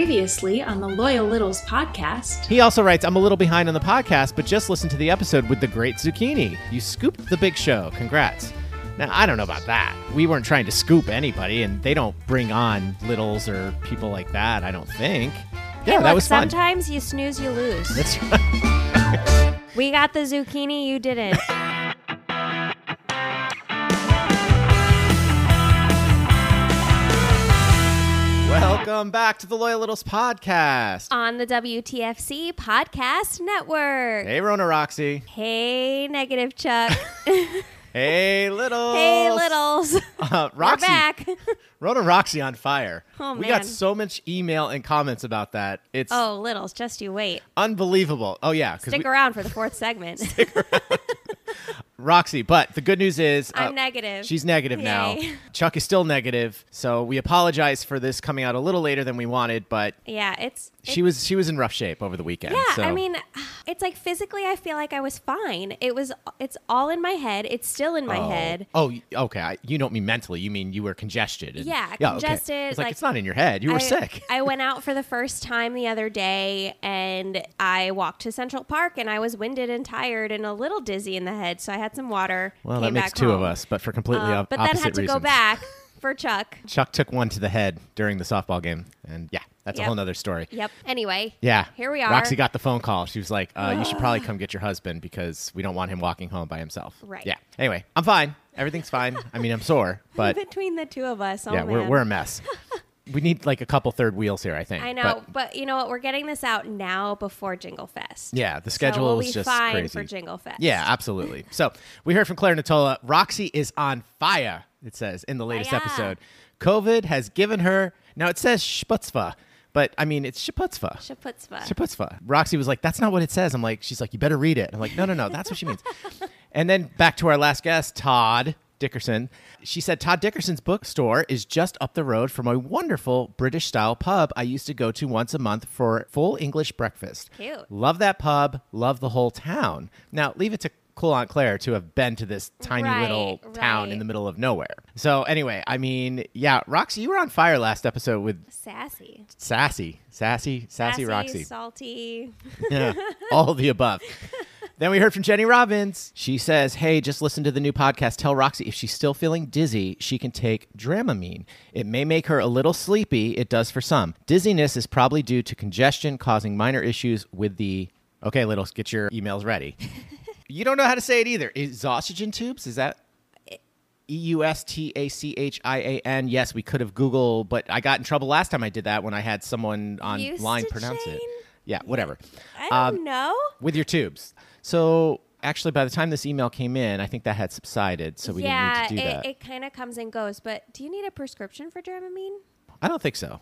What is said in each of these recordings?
previously on the Loyal Littles podcast. He also writes, I'm a little behind on the podcast, but just listen to the episode with the great Zucchini. You scooped the big show. Congrats. Now, I don't know about that. We weren't trying to scoop anybody, and they don't bring on Littles or people like that, I don't think. Yeah, hey, that was fun. Sometimes you snooze, you lose. That's right. We got the Zucchini, you didn't. Welcome back to the Loyal Littles Podcast. On the WTFC Podcast Network. Hey, Rona Roxy. Hey, Negative Chuck. Hey, Littles. Hey, Littles. Roxy. We're back. Rona Roxy on fire. Oh, man. We got so much email and comments about that. It's Littles, just you wait. Unbelievable. Oh, yeah. Stick around for the fourth segment. Stick around. Roxy, but the good news is I'm negative. She's negative now. Chuck is still negative, so we apologize for this coming out a little later than we wanted, but yeah, she was in rough shape over the weekend. Yeah, so. I mean, it's like physically I feel like I was fine. It's all in my head. It's still in my head. Oh, okay. You don't mean mentally. You mean you were congested. Congested. Okay. It's like it's not in your head. You were sick. I went out for the first time the other day, and I walked to Central Park, and I was winded and tired and a little dizzy in the head, so I had some water. Well, that makes two of us, but for completely opposite reasons. But then had to go back for Chuck. Chuck took one to the head during the softball game, and yeah, that's a whole nother story. Yep. Anyway. Yeah. Here we are. Roxy got the phone call. She was like, you should probably come get your husband because we don't want him walking home by himself. Right. Yeah. Anyway, I'm fine. Everything's fine. I mean, I'm sore, but between the two of us, yeah, we're a mess. We need like a couple third wheels here, I think. I know, but you know what? We're getting this out now before Jingle Fest. Yeah, the schedule is just crazy. We'll be fine for Jingle Fest. Yeah, absolutely. So we heard from Claire Natola. Roxy is on fire, it says in the latest episode. COVID has given her, now it says shputzpah, but I mean, it's shaputzpah. Shaputzpah. Shaputzpah. Roxy was like, that's not what it says. I'm like, she's like, you better read it. I'm like, no, that's what she means. And then back to our last guest, Todd Dickerson. She said, Todd Dickerson's bookstore is just up the road from a wonderful British-style pub I used to go to once a month for full English breakfast. Cute. Love that pub. Love the whole town. Now, leave it to cool Aunt Claire to have been to this tiny little town in the middle of nowhere. So anyway, I mean, yeah, Roxy, you were on fire last episode with... Sassy Roxy. Salty. Yeah, all the above. Then we heard from Jenny Robbins. She says, hey, just listen to the new podcast. Tell Roxy if she's still feeling dizzy, she can take Dramamine. It may make her a little sleepy. It does for some. Dizziness is probably due to congestion causing minor issues with the... Okay, Littles, get your emails ready. You don't know how to say it either. Esophagean tubes? Is that... E-U-S-T-A-C-H-I-A-N. Yes, we could have Googled, but I got in trouble last time I did that when I had someone online pronounce it. Yeah, whatever. I don't know. With your tubes. So actually, by the time this email came in, I think that had subsided, so we didn't need to do that. Yeah, it kind of comes and goes. But do you need a prescription for Dramamine? I don't think so.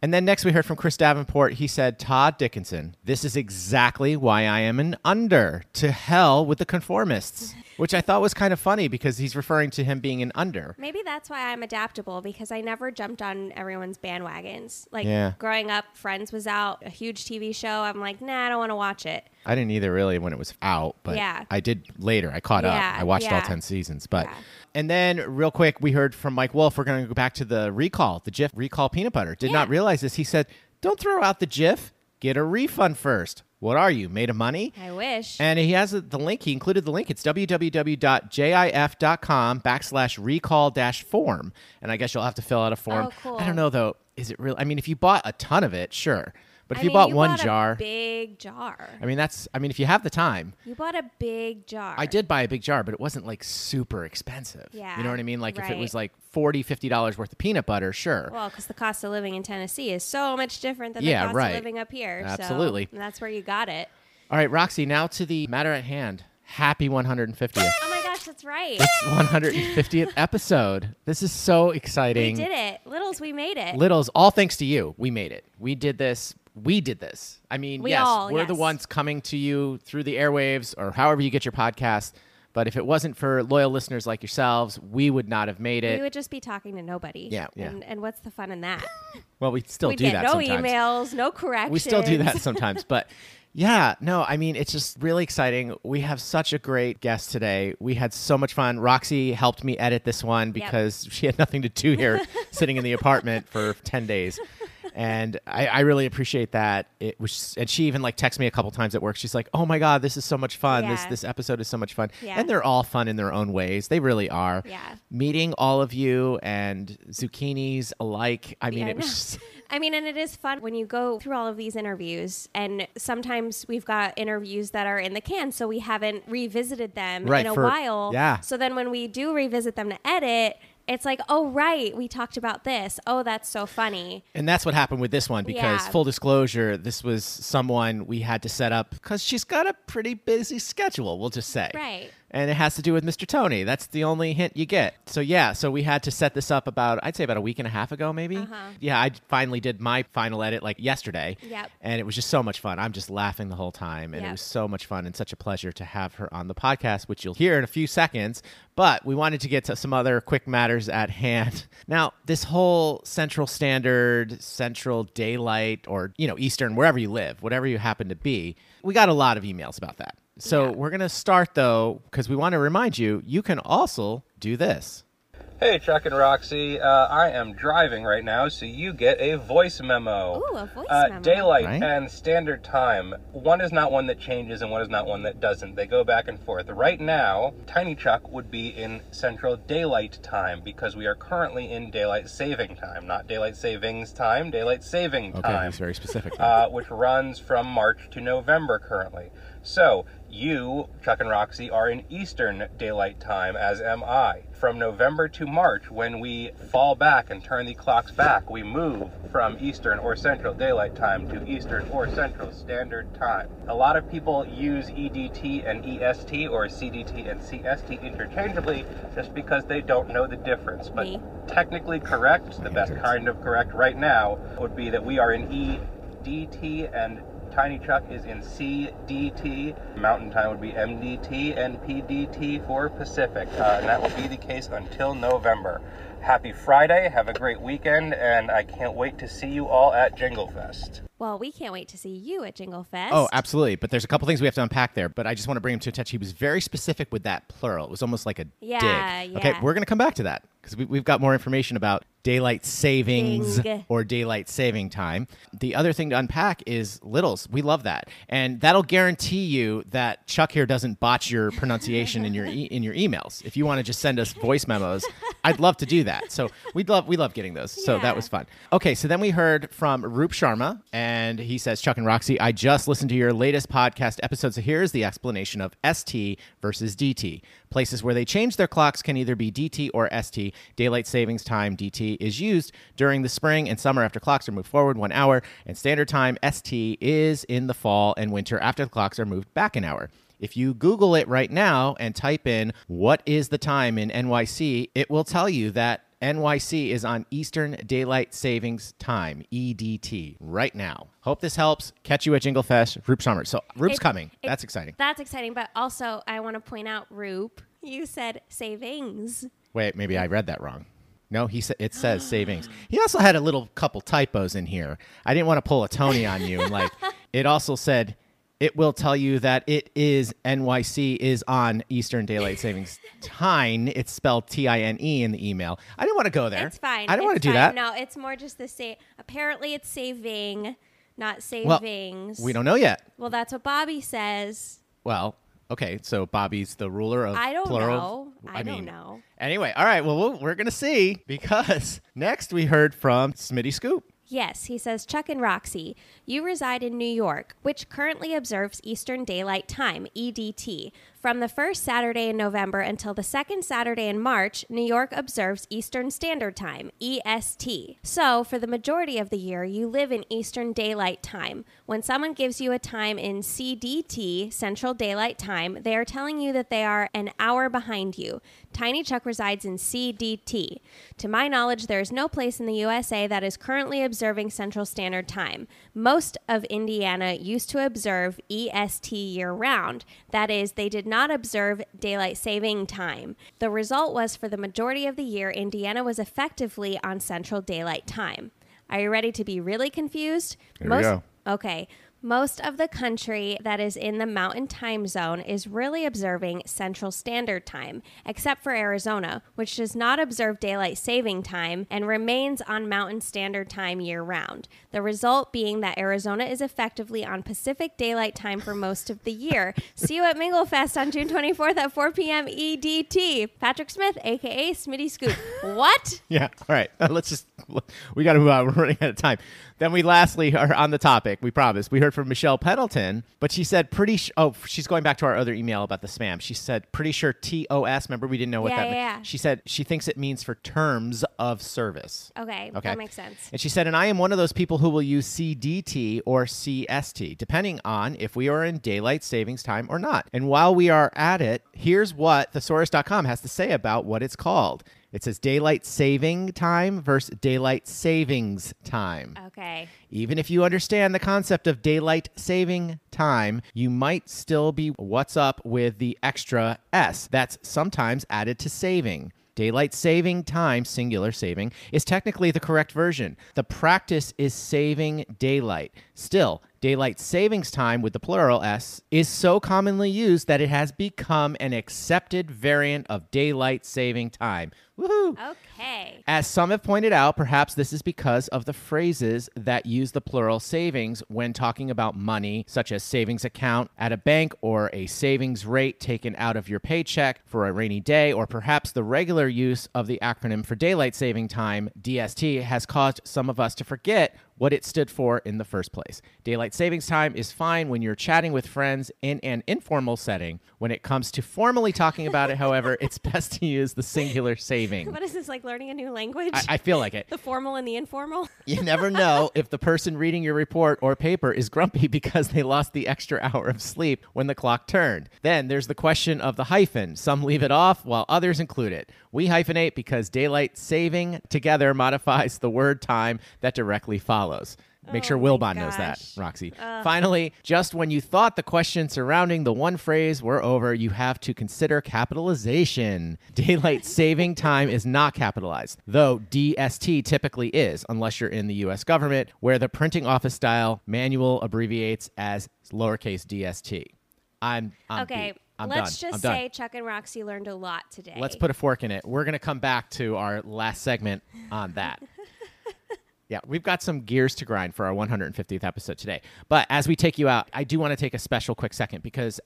And then next we heard from Chris Davenport. He said, Todd Dickinson, this is exactly why I am an under. To hell with the conformists. Which I thought was kind of funny because he's referring to him being an under. Maybe that's why I'm adaptable, because I never jumped on everyone's bandwagons. Like growing up, Friends was out, a huge TV show. I'm like, nah, I don't want to watch it. I didn't either really when it was out, but I did later. I caught up. I watched all 10 seasons. But and then real quick, we heard from Mike Wolf. We're going to go back to the recall, the Jif recall peanut butter. Did not realize this. He said, don't throw out the Jif. Get a refund first. What are you, made of money? I wish. And he has the link. He included the link. It's www.jif.com/recall-form. And I guess you'll have to fill out a form. Oh, cool. I don't know, though. Is it real? I mean, if you bought a ton of it, sure. But if you bought one jar. A big jar. I mean, if you have the time. You bought a big jar. I did buy a big jar, but it wasn't like super expensive. Yeah. You know what I mean? Like if it was like $40, $50 worth of peanut butter, sure. Well, because the cost of living in Tennessee is so much different than the cost of living up here. Absolutely. So that's where you got it. All right, Roxy, now to the matter at hand. Happy 150th. Oh my gosh, that's right. It's 150th episode. This is so exciting. We did it. Littles, we made it. Littles, all thanks to you, we made it. We did this. I mean, we're the ones coming to you through the airwaves or however you get your podcast. But if it wasn't for loyal listeners like yourselves, we would not have made it. We would just be talking to nobody. Yeah. And what's the fun in that? Well, we still do that sometimes. No emails, no corrections. We still do that sometimes. But yeah, no, I mean, it's just really exciting. We have such a great guest today. We had so much fun. Roxy helped me edit this one because she had nothing to do here sitting in the apartment for 10 days. And I really appreciate that. It was, and she even like texted me a couple times at work. She's like, "Oh my God, this is so much fun. Yeah. This episode is so much fun." Yeah. And they're all fun in their own ways. They really are. Yeah. Meeting all of you and zucchinis alike. I mean, yeah, it was just I mean, and it is fun when you go through all of these interviews, and sometimes we've got interviews that are in the can, so we haven't revisited them in a while. Yeah. So then when we do revisit them to edit, it's like, oh, right, we talked about this. Oh, that's so funny. And that's what happened with this one because, full disclosure, this was someone we had to set up because she's got a pretty busy schedule, we'll just say. Right. And it has to do with Mr. Tony. That's the only hint you get. So, yeah, so we had to set this up about a week and a half ago, maybe. Uh-huh. Yeah, I finally did my final edit like yesterday. Yep. And it was just so much fun. I'm just laughing the whole time. And it was so much fun and such a pleasure to have her on the podcast, which you'll hear in a few seconds. But we wanted to get to some other quick matters at hand. Now, this whole Central Standard, Central Daylight, or, Eastern, wherever you live, whatever you happen to be, we got a lot of emails about that. So we're going to start, though, because we want to remind you, you can also do this. Hey, Chuck and Roxy. I am driving right now, so you get a voice memo. Ooh, a voice memo. Daylight and standard time. One is not one that changes, and one is not one that doesn't. They go back and forth. Right now, Tiny Chuck would be in Central Daylight Time, because we are currently in Daylight Saving Time. Not Daylight Savings Time, Daylight Saving Time. Okay, he's very specific. Which runs from March to November currently. So, you, Chuck and Roxy, are in Eastern Daylight Time, as am I. From November to March, when we fall back and turn the clocks back, we move from Eastern or Central Daylight Time to Eastern or Central Standard Time. A lot of people use EDT and EST or CDT and CST interchangeably just because they don't know the difference. But technically correct, the best kind of correct right now would be that we are in EDT and Tiny Chuck is in CDT, Mountain Time would be MDT, and PDT for Pacific. And that will be the case until November. Happy Friday, have a great weekend, and I can't wait to see you all at Jingle Fest. Well, we can't wait to see you at Jingle Fest. Oh, absolutely. But there's a couple things we have to unpack there, but I just want to bring him to attention. He was very specific with that plural. It was almost like a dig. Yeah. Okay, we're going to come back to that because we've got more information about daylight savings or daylight saving time. The other thing to unpack is littles. We love that. And that'll guarantee you that Chuck here doesn't botch your pronunciation in your emails. If you want to just send us voice memos, I'd love to do that. So we love getting those. So that was fun. Okay, so then we heard from Roop Sharma, and he says, Chuck and Roxy, I just listened to your latest podcast episode, so here's the explanation of ST versus DT. Places where they change their clocks can either be DT or ST. Daylight savings time, DT, is used during the spring and summer after clocks are moved forward 1 hour, and standard time, ST, is in the fall and winter after the clocks are moved back an hour. If you Google it right now and type in what is the time in NYC, it will tell you that NYC is on Eastern Daylight Savings Time, EDT, right now. Hope this helps. Catch you at Jingle Fest. Roop Summer. So Roop's coming. That's exciting. That's exciting, but also I want to point out, Roop, you said savings. Wait, maybe I read that wrong. No, it says savings. He also had a little couple typos in here. I didn't want to pull a Tony on you. And it also said it will tell you that it is NYC is on Eastern Daylight Savings Time. It's spelled TINE in the email. I didn't want to go there. It's fine. I don't want to do that. No, it's more just the same. Apparently, it's saving, not savings. Well, we don't know yet. Well, that's what Bobby says. Well. Okay, so Bobby's the ruler of plural. I don't know. Anyway, all right, well, we're going to see because next we heard from Smitty Scoop. Yes, he says, Chuck and Roxy, you reside in New York, which currently observes Eastern Daylight Time, EDT. From the first Saturday in November until the second Saturday in March, New York observes Eastern Standard Time, EST. So, for the majority of the year, you live in Eastern Daylight Time. When someone gives you a time in CDT, Central Daylight Time, they are telling you that they are an hour behind you. Tiny Chuck resides in CDT. To my knowledge, there is no place in the USA that is currently observing Central Standard Time. Most of Indiana used to observe EST year-round. That is, they did not observe daylight saving time. The result was for the majority of the year, Indiana was effectively on Central Daylight Time. Are you ready to be really confused? Here we go. Okay. Most of the country that is in the Mountain Time Zone is really observing Central Standard Time, except for Arizona, which does not observe Daylight Saving Time and remains on Mountain Standard Time year-round. The result being that Arizona is effectively on Pacific Daylight Time for most of the year. See you at MingleFest on June 24th at 4 p.m. EDT. Patrick Smith, a.k.a. Smitty Scoop. What? Yeah, all right. We got to move on. We're running out of time. Then we lastly are on the topic, we promise. We heard from Michelle Pendleton, but she said she's going back to our other email about the spam. She said, pretty sure TOS, remember we didn't know what that meant. Yeah. She said she thinks it means for terms of service. Okay, that makes sense. And she said, and I am one of those people who will use CDT or CST, depending on if we are in daylight savings time or not. And while we are at it, here's what thesaurus.com has to say about what it's called. It says daylight saving time versus daylight savings time. Okay. Even if you understand the concept of daylight saving time, you might still be what's up with the extra S that's sometimes added to saving. Daylight saving time, singular saving, is technically the correct version. The practice is saving daylight. Still, daylight savings time with the plural S is so commonly used that it has become an accepted variant of daylight saving time. Woohoo! Okay. As some have pointed out, perhaps this is because of the phrases that use the plural savings when talking about money, such as savings account at a bank or a savings rate taken out of your paycheck for a rainy day, or perhaps the regular use of the acronym for daylight saving time, DST, has caused some of us to forget what it stood for in the first place. Daylight savings time is fine when you're chatting with friends in an informal setting. When it comes to formally talking about it, however, it's best to use the singular saving. What is this, like learning a new language? I feel like it. The formal and the informal? You never know if the person reading your report or paper is grumpy because they lost the extra hour of sleep when the clock turned. Then there's the question of the hyphen. Some leave it off while others include it. We hyphenate because daylight saving together modifies the word time that directly follows. Make sure Wilbon knows that, Roxy. Finally, just when you thought the questions surrounding the one phrase were over, you have to consider capitalization. Daylight saving time is not capitalized, though DST typically is, unless you're in the U.S. government, where the printing office style manual abbreviates as lowercase DST. Let's just say Chuck and Roxy learned a lot today. Let's put a fork in it. We're going to come back to our last segment on that. Yeah, we've got some gears to grind for our 150th episode today. But as we take you out, I do want to take a special quick second because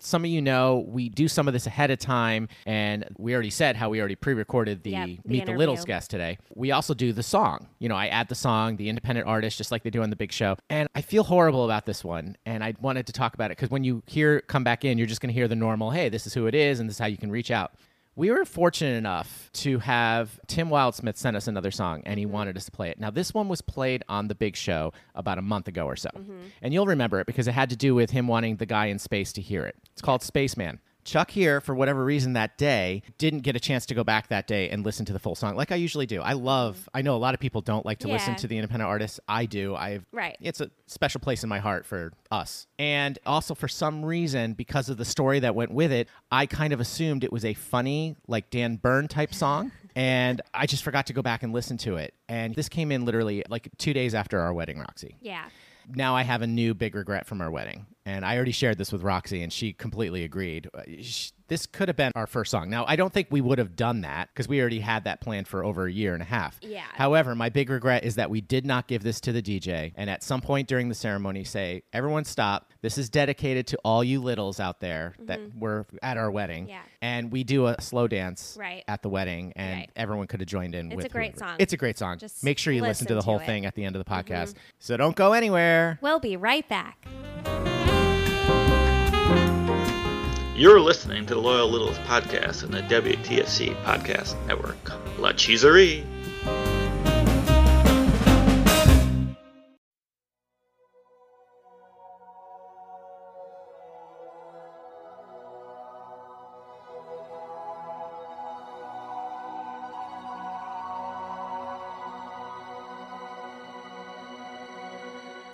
some of you know we do some of this ahead of time, and we already said how we already pre-recorded the Meet the Littles guest today. We also do the song. You know, I add the song, the independent artist, just like they do on The Big Show. And I feel horrible about this one, and I wanted to talk about it because when you hear Come Back In, you're just going to hear the normal, hey, this is who it is, and this is how you can reach out. We were fortunate enough to have Tim Wildsmith send us another song, and he wanted us to play it. Now, this one was played on The Big Show about a month ago or so. Mm-hmm. And you'll remember it because it had to do with him wanting the guy in space to hear it. It's called Spaceman. Chuck here, for whatever reason that day, didn't get a chance to go back that day and listen to the full song like I usually do. I know a lot of people don't like to listen to the independent artists. I do. It's a special place in my heart for us. And also for some reason, because of the story that went with it, I kind of assumed it was a funny, like Dan Byrne type song. And I just forgot to go back and listen to it. And this came in literally like 2 days after our wedding, Roxy. Yeah. Now I have a new big regret from our wedding. And I already shared this with Roxy, and she completely agreed. This could have been our first song. Now, I don't think we would have done that because we already had that planned for over a year and a half. Yeah. However, my big regret is that we did not give this to the DJ. And at some point during the ceremony, say, everyone stop. This is dedicated to all you littles out there that were at our wedding. Yeah. And we do a slow dance at the wedding, and everyone could have joined in with it. It's a great song. It's a great song. Just make sure you listen to the whole thing at the end of the podcast. Mm-hmm. So don't go anywhere. We'll be right back. You're listening to the Loyal Littles Podcast on the WTFC Podcast Network. La Cheeserie!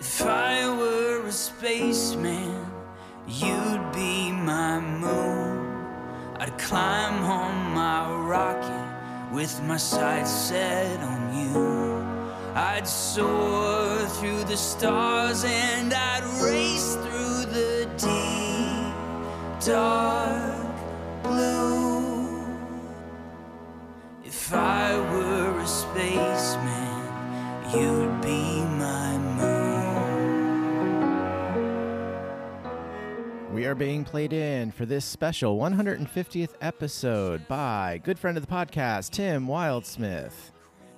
If I were a spaceman, you'd be my moon. I'd climb home my rocket with my sights set on you. I'd soar through the stars and I'd race through the deep, dark blue. If I were a spaceman, you'd be my moon. We are being played in for this special 150th episode by good friend of the podcast, Tim Wildsmith.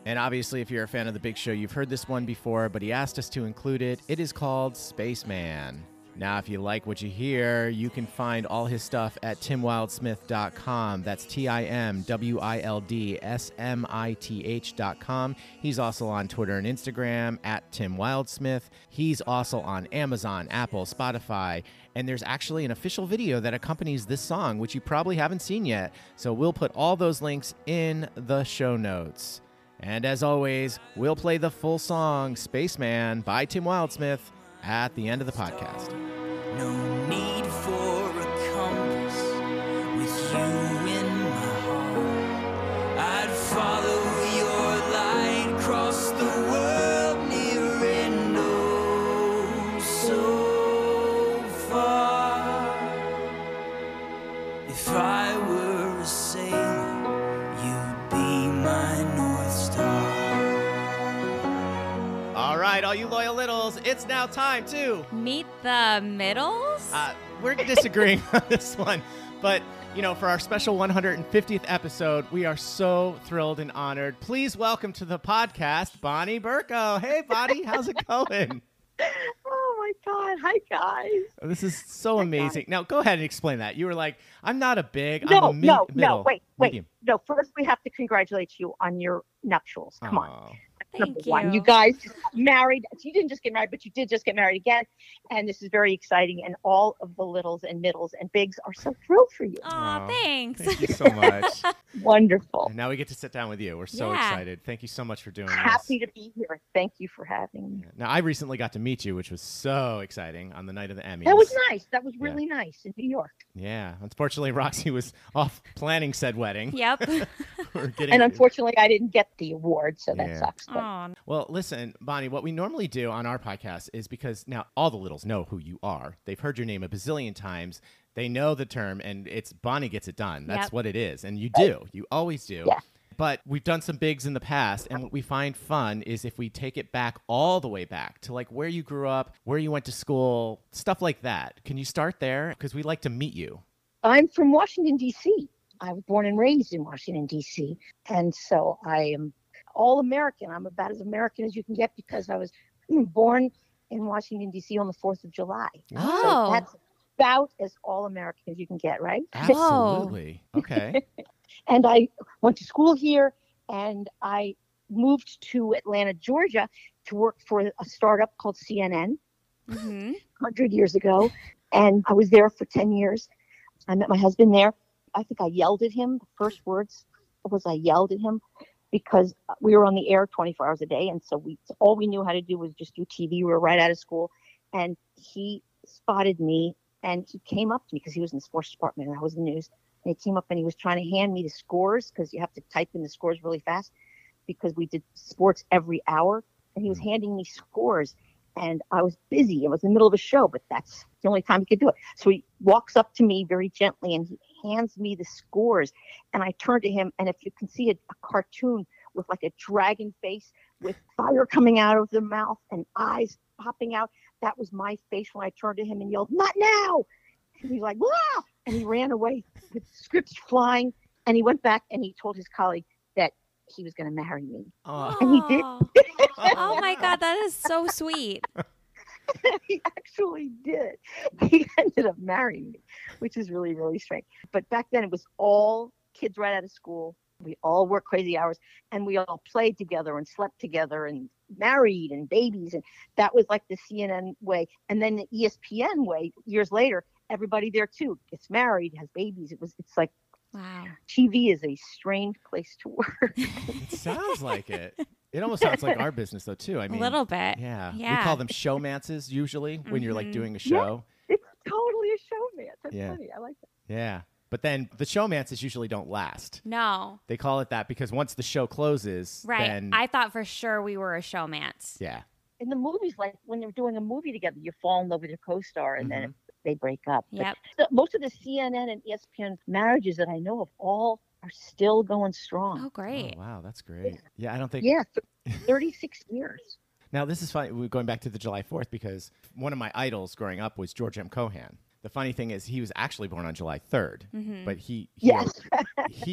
And obviously, if you're a fan of The Big Show, you've heard this one before, but he asked us to include it. It is called Spaceman. Now, if you like what you hear, you can find all his stuff at timwildsmith.com. That's TIMWILDSMITH.com. He's also on Twitter and Instagram, at Tim Wildsmith. He's also on Amazon, Apple, Spotify. And there's actually an official video that accompanies this song, which you probably haven't seen yet. So we'll put all those links in the show notes. And as always, we'll play the full song, Spaceman, by Tim Wildsmith, at the end of the podcast. No need for a compass with you in my heart. I'd follow your light, cross the world near and oh so far. If I were a sailor, you'd be my North Star. All right, all you loyal littles, it's now time to meet the middles. We're disagreeing on this one, but you know, for our special 150th episode, we are so thrilled and honored. Please welcome to the podcast, Bonnie Berko. Hey, Bonnie, how's it going? Oh my God! Hi, guys. Oh, this is so amazing. Now, go ahead and explain that. You were like, "I'm not a big, I'm a middle." No, wait. Medium. No, first we have to congratulate you on your nuptials. Come on. Number one, you guys married. You didn't just get married, but you did just get married again. And this is very exciting. And all of the littles and middles and bigs are so thrilled for you. Aw, thanks. Thank you so much. Wonderful. And now we get to sit down with you. We're so excited. Thank you so much for doing this. Happy to be here. Thank you for having me. Now, I recently got to meet you, which was so exciting on the night of the Emmys. That was nice. That was really nice in New York. Yeah. Unfortunately, Roxy was off planning said wedding. Yep. And unfortunately, I didn't get the award. So that sucks. But well, listen, Bonnie, what we normally do on our podcast is because now all the littles know who you are. They've heard your name a bazillion times. They know the term, and it's Bonnie gets it done. That's what it is. And you do. You always do. Yeah. But we've done some bigs in the past, and what we find fun is if we take it back all the way back to like where you grew up, where you went to school, stuff like that. Can you start there? Because we'd like to meet you. I'm from Washington, D.C. I was born and raised in Washington, D.C. And so I am all American. I'm about as American as you can get because I was born in Washington, D.C. on the 4th of July. Oh. So that's about as all American as you can get, right? Absolutely. Okay. And I went to school here, and I moved to Atlanta, Georgia to work for a startup called CNN 100 years ago. And I was there for 10 years. I met my husband there. I think I yelled at him. The first words was I yelled at him, because we were on the air 24 hours a day. And so all we knew how to do was just do TV. We were right out of school. And he spotted me, and he came up to me because he was in the sports department and I was in the news. And he came up and he was trying to hand me the scores, because you have to type in the scores really fast because we did sports every hour. And he was handing me scores, and I was busy. It was in the middle of a show, but that's the only time he could do it. So he walks up to me very gently, and he hands me the scores, and I turn to him, and if you can see a cartoon with like a dragon face with fire coming out of the mouth and eyes popping out, that was my face when I turned to him and yelled, "Not now!" And he's like, "Wah!" And he ran away with scripts flying, and he went back and he told his colleague that he was going to marry me. Aww. And he did. Oh my God, that is so sweet. He actually did. He ended up marrying me, which is really, really strange. But back then it was all kids right out of school. We all worked crazy hours, and we all played together and slept together and married and babies. And that was like the CNN way. And then the ESPN way years later, everybody there too gets married, has babies. It's like, wow, TV is a strange place to work. It sounds like it. It almost sounds like our business, though, too. I mean, a little bit. Yeah. We call them showmances usually when you're like doing a show. Yeah, it's totally a showmance. That's funny. I like that. Yeah. But then the showmances usually don't last. No. They call it that because once the show closes. Right. Then... I thought for sure we were a showmance. Yeah. In the movies, like when they're doing a movie together, you fall in love with your co-star and then they break up. Yep. But most of the CNN and ESPN marriages that I know of all are still going strong. Oh, great. Oh, wow. That's great. Yeah. I don't think. Yeah. 36 years. Now, this is funny. We're going back to the July 4th because one of my idols growing up was George M. Cohan. The funny thing is he was actually born on July 3rd, but he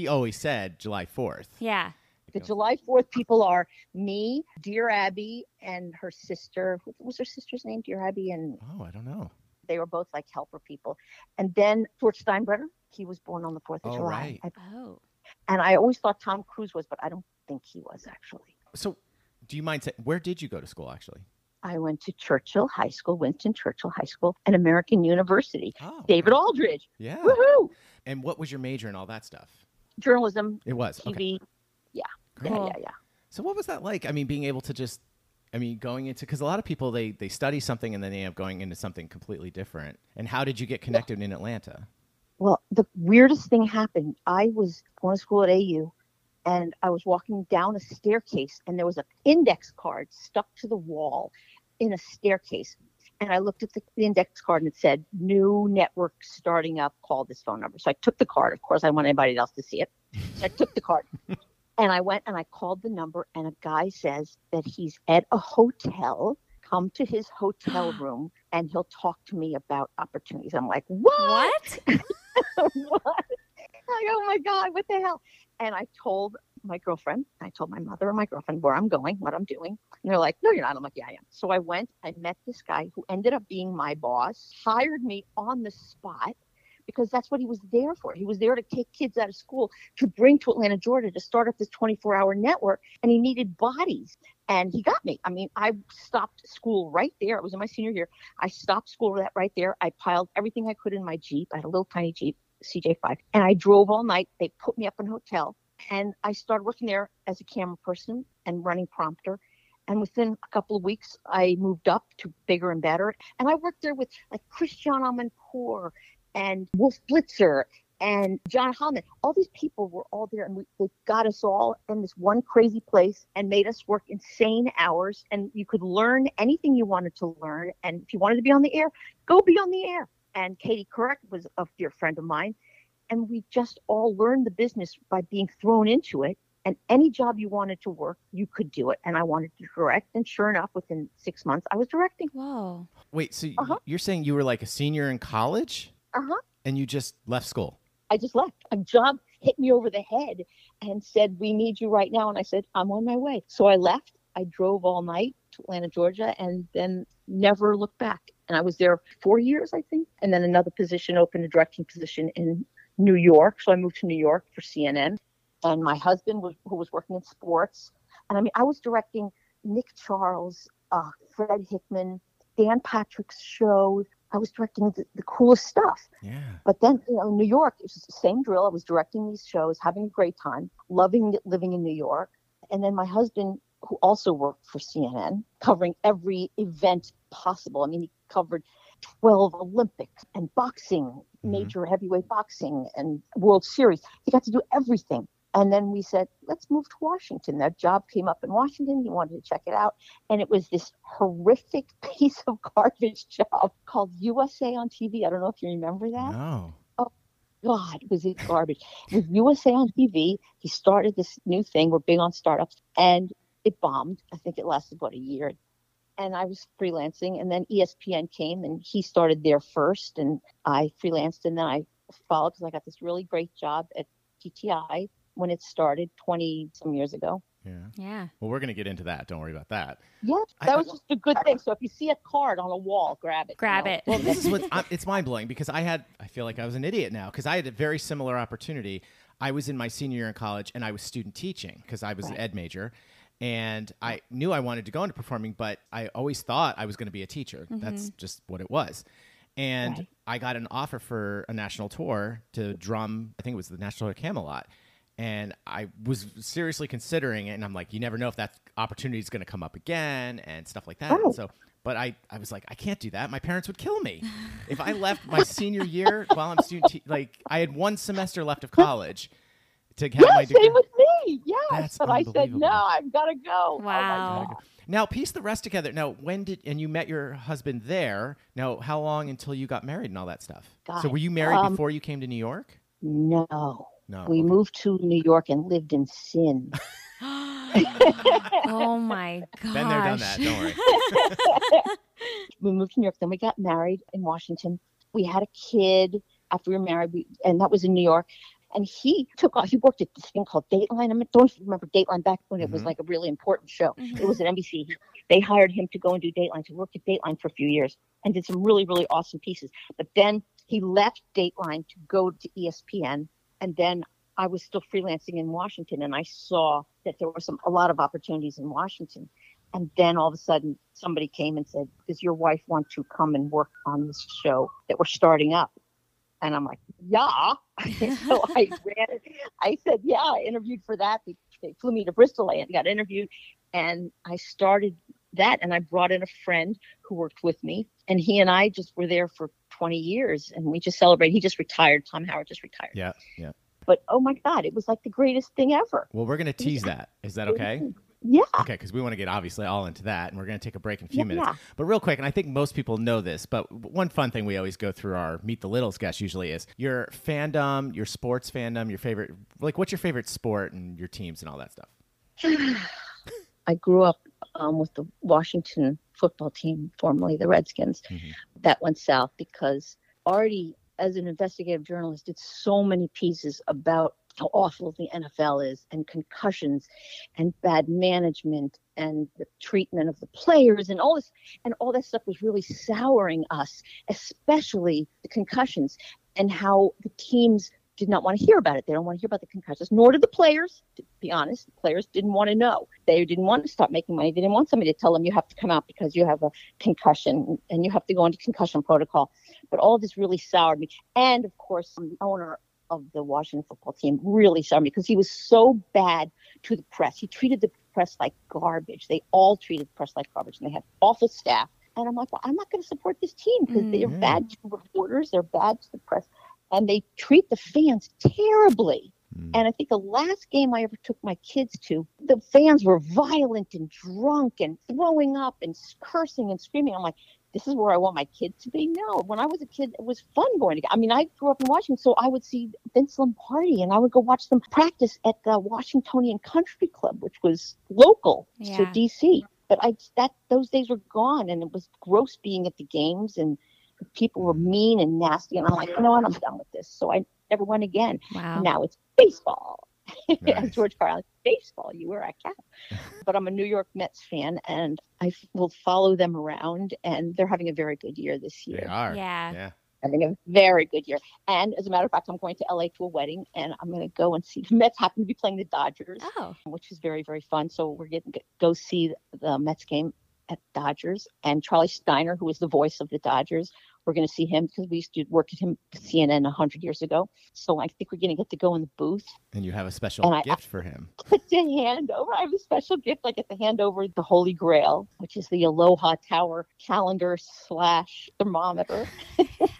always said July 4th. Yeah. The July 4th people are me, Dear Abby, and her sister. What was her sister's name? Dear Abby and... Oh, I don't know. They were both like helper people. And then George Steinbrenner, he was born on the 4th of July. Right. And I always thought Tom Cruise was, but I don't think he was actually. So do you mind saying, where did you go to school actually? I went to Churchill High School, Winston Churchill High School, and American University. Oh, David Aldridge. Yeah. Woohoo! And what was your major and all that stuff? Journalism. It was. TV. Okay. Yeah. Great. Yeah. So what was that like? I mean, being able to just, going into, because a lot of people, they study something and then they end up going into something completely different. And how did you get connected in Atlanta? Well, the weirdest thing happened. I was going to school at AU. And I was walking down a staircase and there was an index card stuck to the wall in a staircase. And I looked at the index card and it said, new network starting up, call this phone number. So I took the card. Of course, I didn't want anybody else to see it. So I took the card and I went and I called the number and a guy says that he's at a hotel. Come to his hotel room and he'll talk to me about opportunities. I'm like, what? What? Like, oh my God, what the hell? And I told my girlfriend, I told my mother and my girlfriend where I'm going, what I'm doing. And they're like, no, you're not. I'm like, yeah, I am. So I went, I met this guy who ended up being my boss, hired me on the spot because that's what he was there for. He was there to take kids out of school, to bring to Atlanta, Georgia, to start up this 24-hour network. And he needed bodies. And he got me. I mean, I stopped school right there. It was in my senior year. I stopped school right there. I piled everything I could in my Jeep. I had a little tiny Jeep. CJ5. And I drove all night. They put me up in a hotel and I started working there as a camera person and running prompter. And within a couple of weeks, I moved up to bigger and better. And I worked there with like Christiane Amanpour and Wolf Blitzer and John Holman. All these people were all there and they got us all in this one crazy place and made us work insane hours. And you could learn anything you wanted to learn. And if you wanted to be on the air, go be on the air. And Katie Couric was a dear friend of mine. And we just all learned the business by being thrown into it. And any job you wanted to work, you could do it. And I wanted to direct. And sure enough, within 6 months, I was directing. Whoa. Wait, so you're saying you were like a senior in college? Uh-huh. And you just left school? I just left. A job hit me over the head and said, we need you right now. And I said, I'm on my way. So I left. I drove all night to Atlanta, Georgia, and then never looked back. And I was there 4 years, I think. And then another position opened, a directing position in New York. So I moved to New York for CNN. And my husband, who was working in sports. And I mean, I was directing Nick Charles, Fred Hickman, Dan Patrick's show. I was directing the coolest stuff. Yeah. But then, in New York, it was the same drill. I was directing these shows, having a great time, loving living in New York. And then my husband, who also worked for CNN, covering every event possible. I mean, he covered 12 Olympics and boxing, major heavyweight boxing and World Series. He got to do everything. And then we said, let's move to Washington. That job came up in Washington. He wanted to check it out. And it was this horrific piece of garbage job called USA on TV. I don't know if you remember that. No. God, was it garbage. With USA on TV, he started this new thing. We're big on startups. And it bombed. I think it lasted, a year. And I was freelancing. And then ESPN came, and he started there first. And I freelanced, and then I followed because I got this really great job at PTI when it started 20-some years ago. Yeah. Well, we're going to get into that. Don't worry about that. Yeah, that was just a good thing. So if you see a card on a wall, grab it. Grab it. Well, this is it's mind-blowing because I feel like I was an idiot now because I had a very similar opportunity. I was in my senior year in college, and I was student teaching because I was an ed major. And I knew I wanted to go into performing, but I always thought I was going to be a teacher. That's just what it was. And I got an offer for a national tour to drum. I think it was the National Tour of Camelot. And I was seriously considering it, and I'm like, you never know if that opportunity is going to come up again and stuff like that. Oh. So, but I was like, I can't do that. My parents would kill me if I left my senior year while I'm like I had one semester left of college to have my degree. Same with me. Yes, that's but I said no. I've got to go. Wow. Oh, now piece the rest together. Now, when did and you met your husband there? Now, how long until you got married and all that stuff? God. So, were you married before you came to New York? No. No, we moved to New York and lived in sin. Oh, my gosh. Been there, done that. Don't worry. We moved to New York. Then we got married in Washington. We had a kid after we were married, and that was in New York. And he took off. He worked at this thing called Dateline. I don't remember Dateline back when it was like a really important show. It was at NBC. They hired him to go and do Dateline. So he worked at Dateline for a few years and did some really, really awesome pieces. But then he left Dateline to go to ESPN. And then I was still freelancing in Washington, and I saw that there were a lot of opportunities in Washington. And then all of a sudden, somebody came and said, "Does your wife want to come and work on this show that we're starting up?" And I'm like, "Yeah." So I ran. I said, "Yeah." I interviewed for that. They flew me to Bristol. I got interviewed, and I started that. And I brought in a friend who worked with me, and he and I just were there for 20 years, and we just celebrated. He just retired. Tom Howard just retired. Yeah, yeah. But oh my God, it was like the greatest thing ever. Well, we're going to tease that. Is that okay? Yeah. Okay, because we want to get obviously all into that, and we're going to take a break in a few minutes. But real quick, and I think most people know this, but one fun thing we always go through our Meet the Littles guest usually is your fandom, your sports fandom, your favorite, like what's your favorite sport and your teams and all that stuff? I grew up with the Washington football team, formerly the Redskins. That went south because Artie, as an investigative journalist, did so many pieces about how awful the NFL is, and concussions and bad management and the treatment of the players and all this, and all that stuff was really souring us, especially the concussions, and how the teams did not want to hear about it. They don't want to hear about the concussions, nor did the players, to be honest. The players didn't want to know. They didn't want to stop making money. They didn't want somebody to tell them you have to come out because you have a concussion and you have to go into concussion protocol. But all this really soured me. And, of course, the owner of the Washington football team really soured me because he was so bad to the press. He treated the press like garbage. They all treated the press like garbage, and they had awful staff. And I'm like, well, I'm not going to support this team because they're bad to reporters. They're bad to the press. And they treat the fans terribly. And I think the last game I ever took my kids to, the fans were violent and drunk and throwing up and cursing and screaming. I'm like, this is where I want my kids to be? No. When I was a kid, it was fun going to – I mean, I grew up in Washington, so I would see Vince Lombardi, and I would go watch them practice at the Washingtonian Country Club, which was local to D.C. But those days were gone, and it was gross being at the games, and – people were mean and nasty, and I'm like, no, I'm done with this. So I never went again. Wow. Now it's baseball. Nice. George Carlin, baseball. You were a cat. But I'm a New York Mets fan, and I will follow them around. And they're having a very good year this year. They are. Yeah. Having a very good year. And as a matter of fact, I'm going to LA to a wedding, and I'm going to go and see the Mets happen to be playing the Dodgers, which is very, very fun. So we're getting to go see the Mets game at Dodgers, and Charlie Steiner, who is the voice of the Dodgers. We're going to see him because we used to work at him CNN 100 years ago. So I think we're going to get to go in the booth. And you have a special gift for him. To hand over. I have a special gift. I get to hand over the Holy Grail, which is the Aloha Tower calendar / thermometer. Which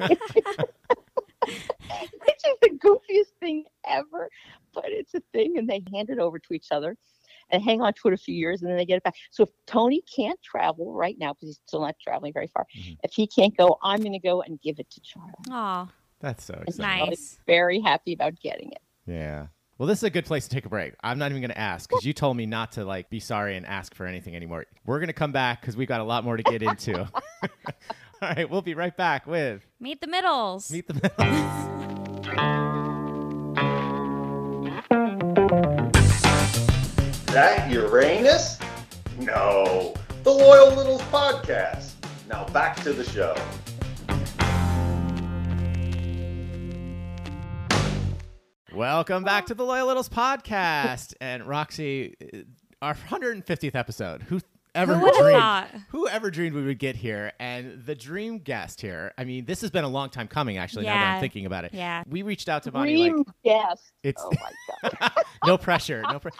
is the goofiest thing ever. But it's a thing. And they hand it over to each other and hang on to it a few years, and then they get it back. So if Tony can't travel right now, because he's still not traveling very far, if he can't go, I'm going to go and give it to Charlie. Aw. That's so exciting. Nice. I'm very happy about getting it. Yeah. Well, this is a good place to take a break. I'm not even going to ask, because you told me not to be sorry and ask for anything anymore. We're going to come back because we've got a lot more to get into. All right. We'll be right back with Meet the Middles. Meet the Middles. Is that Uranus? No. The Loyal Littles Podcast. Now back to the show. Welcome back to the Loyal Littles Podcast. And Roxy, our 150th episode. Whoever dreamed we would get here? And the dream guest here. I mean, this has been a long time coming, actually, now that I'm thinking about it. Yeah. We reached out to Bonnie. Dream guest. Oh, my God. No pressure. No pressure.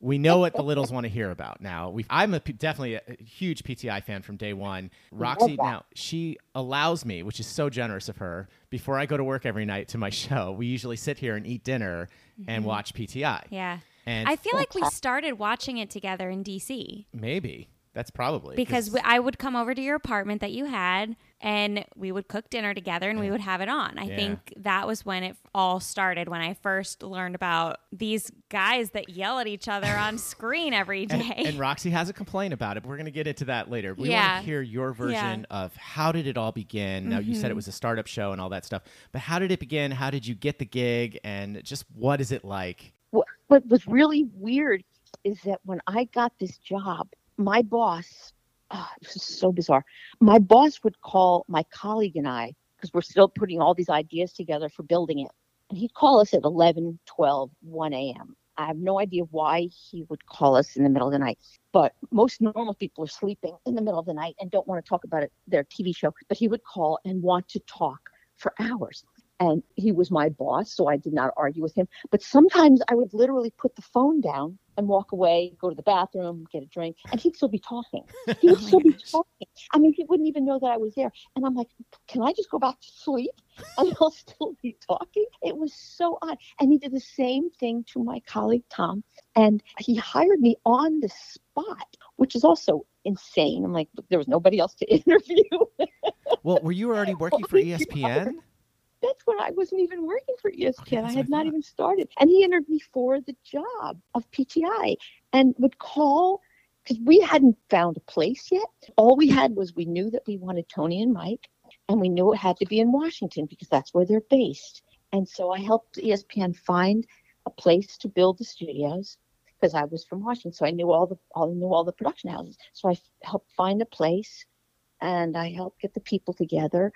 We know what the Littles want to hear about now. I'm definitely a huge PTI fan from day one. Roxy, now, she allows me, which is so generous of her, before I go to work every night to my show, we usually sit here and eat dinner and watch PTI. Yeah. And I feel like we started watching it together in D.C. Maybe. That's probably. Because I would come over to your apartment that you had, and we would cook dinner together, and we would have it on. I think that was when it all started, when I first learned about these guys that yell at each other on screen every day. And Roxy has a complaint about it, but we're going to get into that later. We want to hear your version of how did it all begin. Now, you said it was a startup show and all that stuff, but how did it begin? How did you get the gig? And just what is it like? What was really weird is that when I got this job, my boss, this is so bizarre. My boss would call my colleague and I, because we're still putting all these ideas together for building it. And he'd call us at 11, 12, 1 a.m. I have no idea why he would call us in the middle of the night. But most normal people are sleeping in the middle of the night and don't want to talk about it, their TV show. But he would call and want to talk for hours. And he was my boss, so I did not argue with him. But sometimes I would literally put the phone down and walk away, go to the bathroom, get a drink, and he'd still be talking. He would still be talking. I mean, he wouldn't even know that I was there. And I'm like, can I just go back to sleep? And I'll still be talking. It was so odd. And he did the same thing to my colleague, Tom. And he hired me on the spot, which is also insane. I'm like, there was nobody else to interview. Well, were you already working for ESPN? That's when I wasn't even working for ESPN. Okay, I had not even started. And he entered me for the job of PTI and would call, because we hadn't found a place yet. All we had was we knew that we wanted Tony and Mike, and we knew it had to be in Washington because that's where they're based. And so I helped ESPN find a place to build the studios because I was from Washington. So I knew all the production houses. So I helped find a place, and I helped get the people together.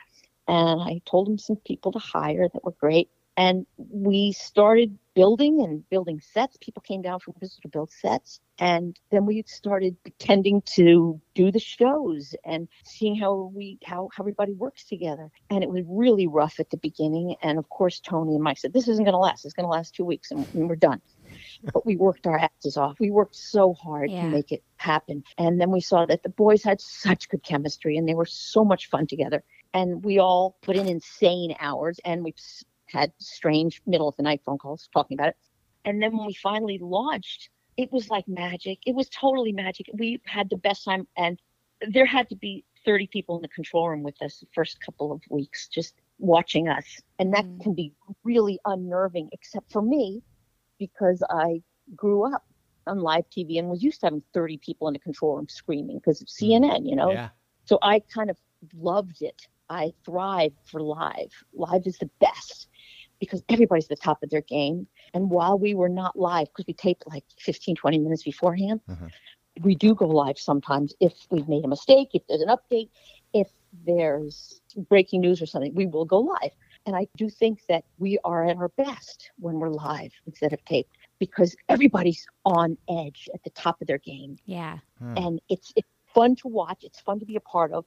And I told him some people to hire that were great. And we started building sets. People came down from Bristol to build sets. And then we started pretending to do the shows and seeing how everybody works together. And it was really rough at the beginning. And of course, Tony and Mike said, this isn't going to last. It's going to last 2 weeks and we're done. But we worked our asses off. We worked so hard to make it happen. And then we saw that the boys had such good chemistry and they were so much fun together. And we all put in insane hours, and we've had strange middle-of-the-night phone calls talking about it. And then when we finally launched, it was like magic. It was totally magic. We had the best time, and there had to be 30 people in the control room with us the first couple of weeks just watching us. And that can be really unnerving, except for me, because I grew up on live TV and was used to having 30 people in the control room screaming because of CNN, you know? Yeah. So I kind of loved it. I thrive for live. Live is the best because everybody's at the top of their game. And while we were not live, because we taped like 15, 20 minutes beforehand, we do go live sometimes if we've made a mistake, if there's an update, if there's breaking news or something, we will go live. And I do think that we are at our best when we're live instead of taped because everybody's on edge at the top of their game. Yeah. And it's fun to watch. It's fun to be a part of.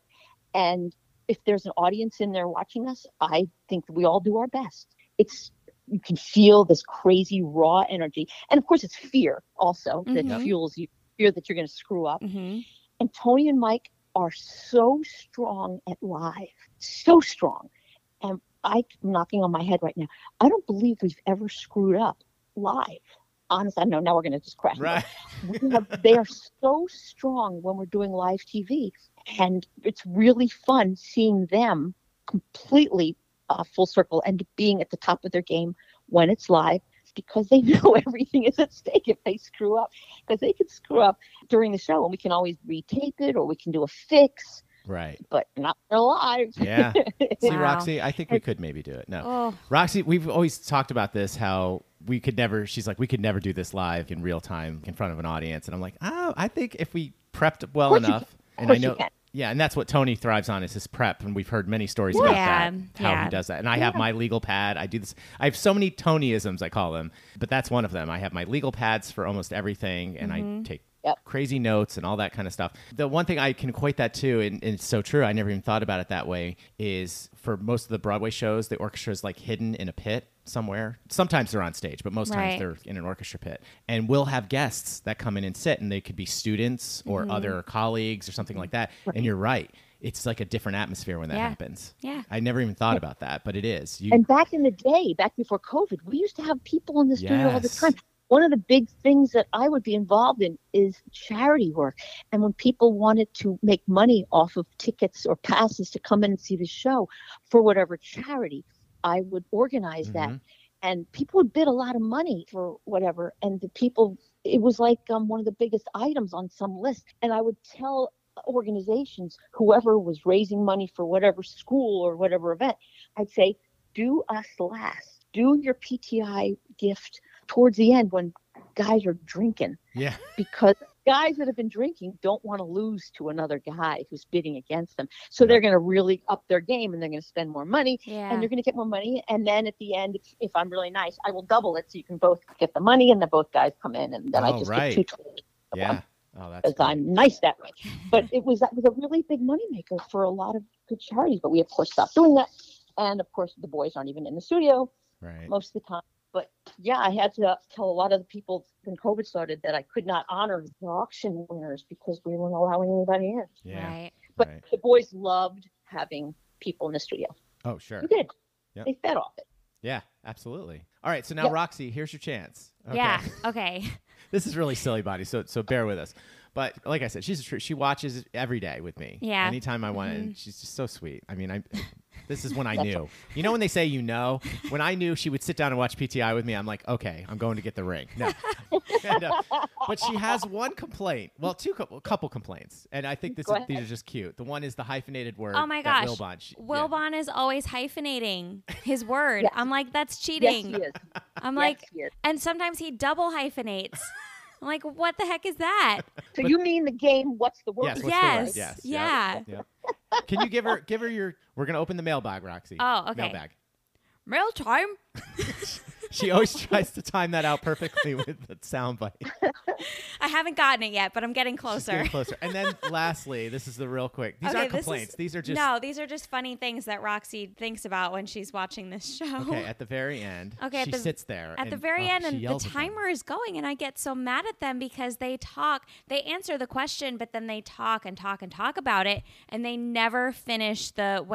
And if there's an audience in there watching us, I think we all do our best. You can feel this crazy raw energy. And of course, it's fear also that fuels you, fear that you're going to screw up. And Tony and Mike are so strong at live, so strong. And I'm knocking on my head right now. I don't believe we've ever screwed up live. Honestly, I know now we're going to just crash. Right. They are so strong when we're doing live TV. And it's really fun seeing them completely full circle and being at the top of their game when it's live because they know everything is at stake if they screw up. Because they can screw up during the show and we can always retape it or we can do a fix. Right. But not live. Yeah. See, wow. Roxy, I think we could maybe do it. No. Oh. Roxy, we've always talked about this, how we could never do this live in real time in front of an audience. And I'm like, I think if we prepped well enough. And I know, yeah, and that's what Tony thrives on is his prep, and we've heard many stories about that, how he does that. And I have my legal pad. I do this. I have so many Tonyisms, I call them, but that's one of them. I have my legal pads for almost everything, and I take crazy notes and all that kind of stuff. The one thing I can equate that to, and it's so true, I never even thought about it that way, is for most of the Broadway shows, the orchestra is like hidden in a pit somewhere. Sometimes they're on stage, but most times they're in an orchestra pit. And we'll have guests that come in and sit, and they could be students or other colleagues or something like that. Right. And you're right. It's like a different atmosphere when that happens. Yeah. I never even thought about that, but it is. And back in the day, back before COVID, we used to have people in the studio all the time. One of the big things that I would be involved in is charity work. And when people wanted to make money off of tickets or passes to come in and see the show for whatever charity, I would organize that. And people would bid a lot of money for whatever. And the people, it was like one of the biggest items on some list. And I would tell organizations, whoever was raising money for whatever school or whatever event, I'd say, do us last. Do your PTI gift towards the end when guys are drinking. Yeah. Because guys that have been drinking don't want to lose to another guy who's bidding against them. So they're going to really up their game, and they're going to spend more money and they're going to get more money. And then at the end, if I'm really nice, I will double it so you can both get the money and then both guys come in, and then I just get 220. Yeah. Oh, that's because I'm nice that way. But that was a really big moneymaker for a lot of good charities. But we, of course, stopped doing that. And, of course, the boys aren't even in the studio most of the time. But yeah, I had to tell a lot of the people when COVID started that I could not honor the auction winners because we weren't allowing anybody in. Yeah. Right. But the boys loved having people in the studio. Oh, sure. They did. Yep. They fed off it. Yeah, absolutely. All right. So now, Roxy, here's your chance. Okay. Yeah. Okay. This is really silly, Bonnie. So bear with us. But like I said, she watches every day with me. Yeah. Anytime I want. And she's just so sweet. I mean, this is when I knew. You know when they say you know? When I knew she would sit down and watch PTI with me, I'm like, okay, I'm going to get the ring. No. But she has one complaint. Well, a couple complaints. And I think these are just cute. The one is the hyphenated word. Oh, my gosh. Wilbon is always hyphenating his word. Yes. I'm like, that's cheating. Yes, he is. I'm like, and sometimes he double hyphenates. I'm like, what the heck is that? So you mean the game? What's the word? Yes. What's the word? Yes. Yeah. Yep. Can you give her your? We're gonna open the mailbag, Roxy. Oh, okay. Mailbag. Mail time. She always tries to time that out perfectly with the soundbite. I haven't gotten it yet, but I'm getting closer. And then lastly, this is the real quick. These aren't complaints. These are just funny things that Roxy thinks about when she's watching this show. Okay, at the very end, she sits there. At the very end, and the timer is going, and I get so mad at them because they talk. They answer the question, but then they talk and talk and talk about it, and they never finish the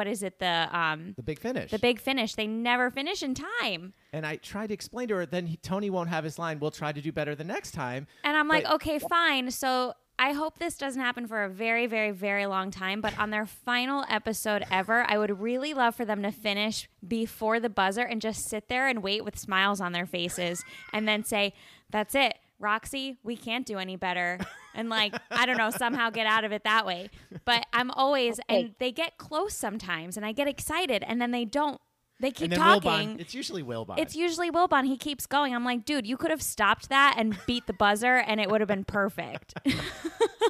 big finish. The big finish. They never finish in time. And I tried to explain to her, then Tony won't have his line. We'll try to do better the next time. And I'm like, okay, fine. So I hope this doesn't happen for a very, very, very long time. But on their final episode ever, I would really love for them to finish before the buzzer and just sit there and wait with smiles on their faces and then say, that's it. Roxy, we can't do any better. And like, I don't know, somehow get out of it that way. But I'm always, and they get close sometimes and I get excited and then they don't. They keep talking. Wilbon, it's usually Wilbon. He keeps going. I'm like, dude, you could have stopped that and beat the buzzer and it would have been perfect.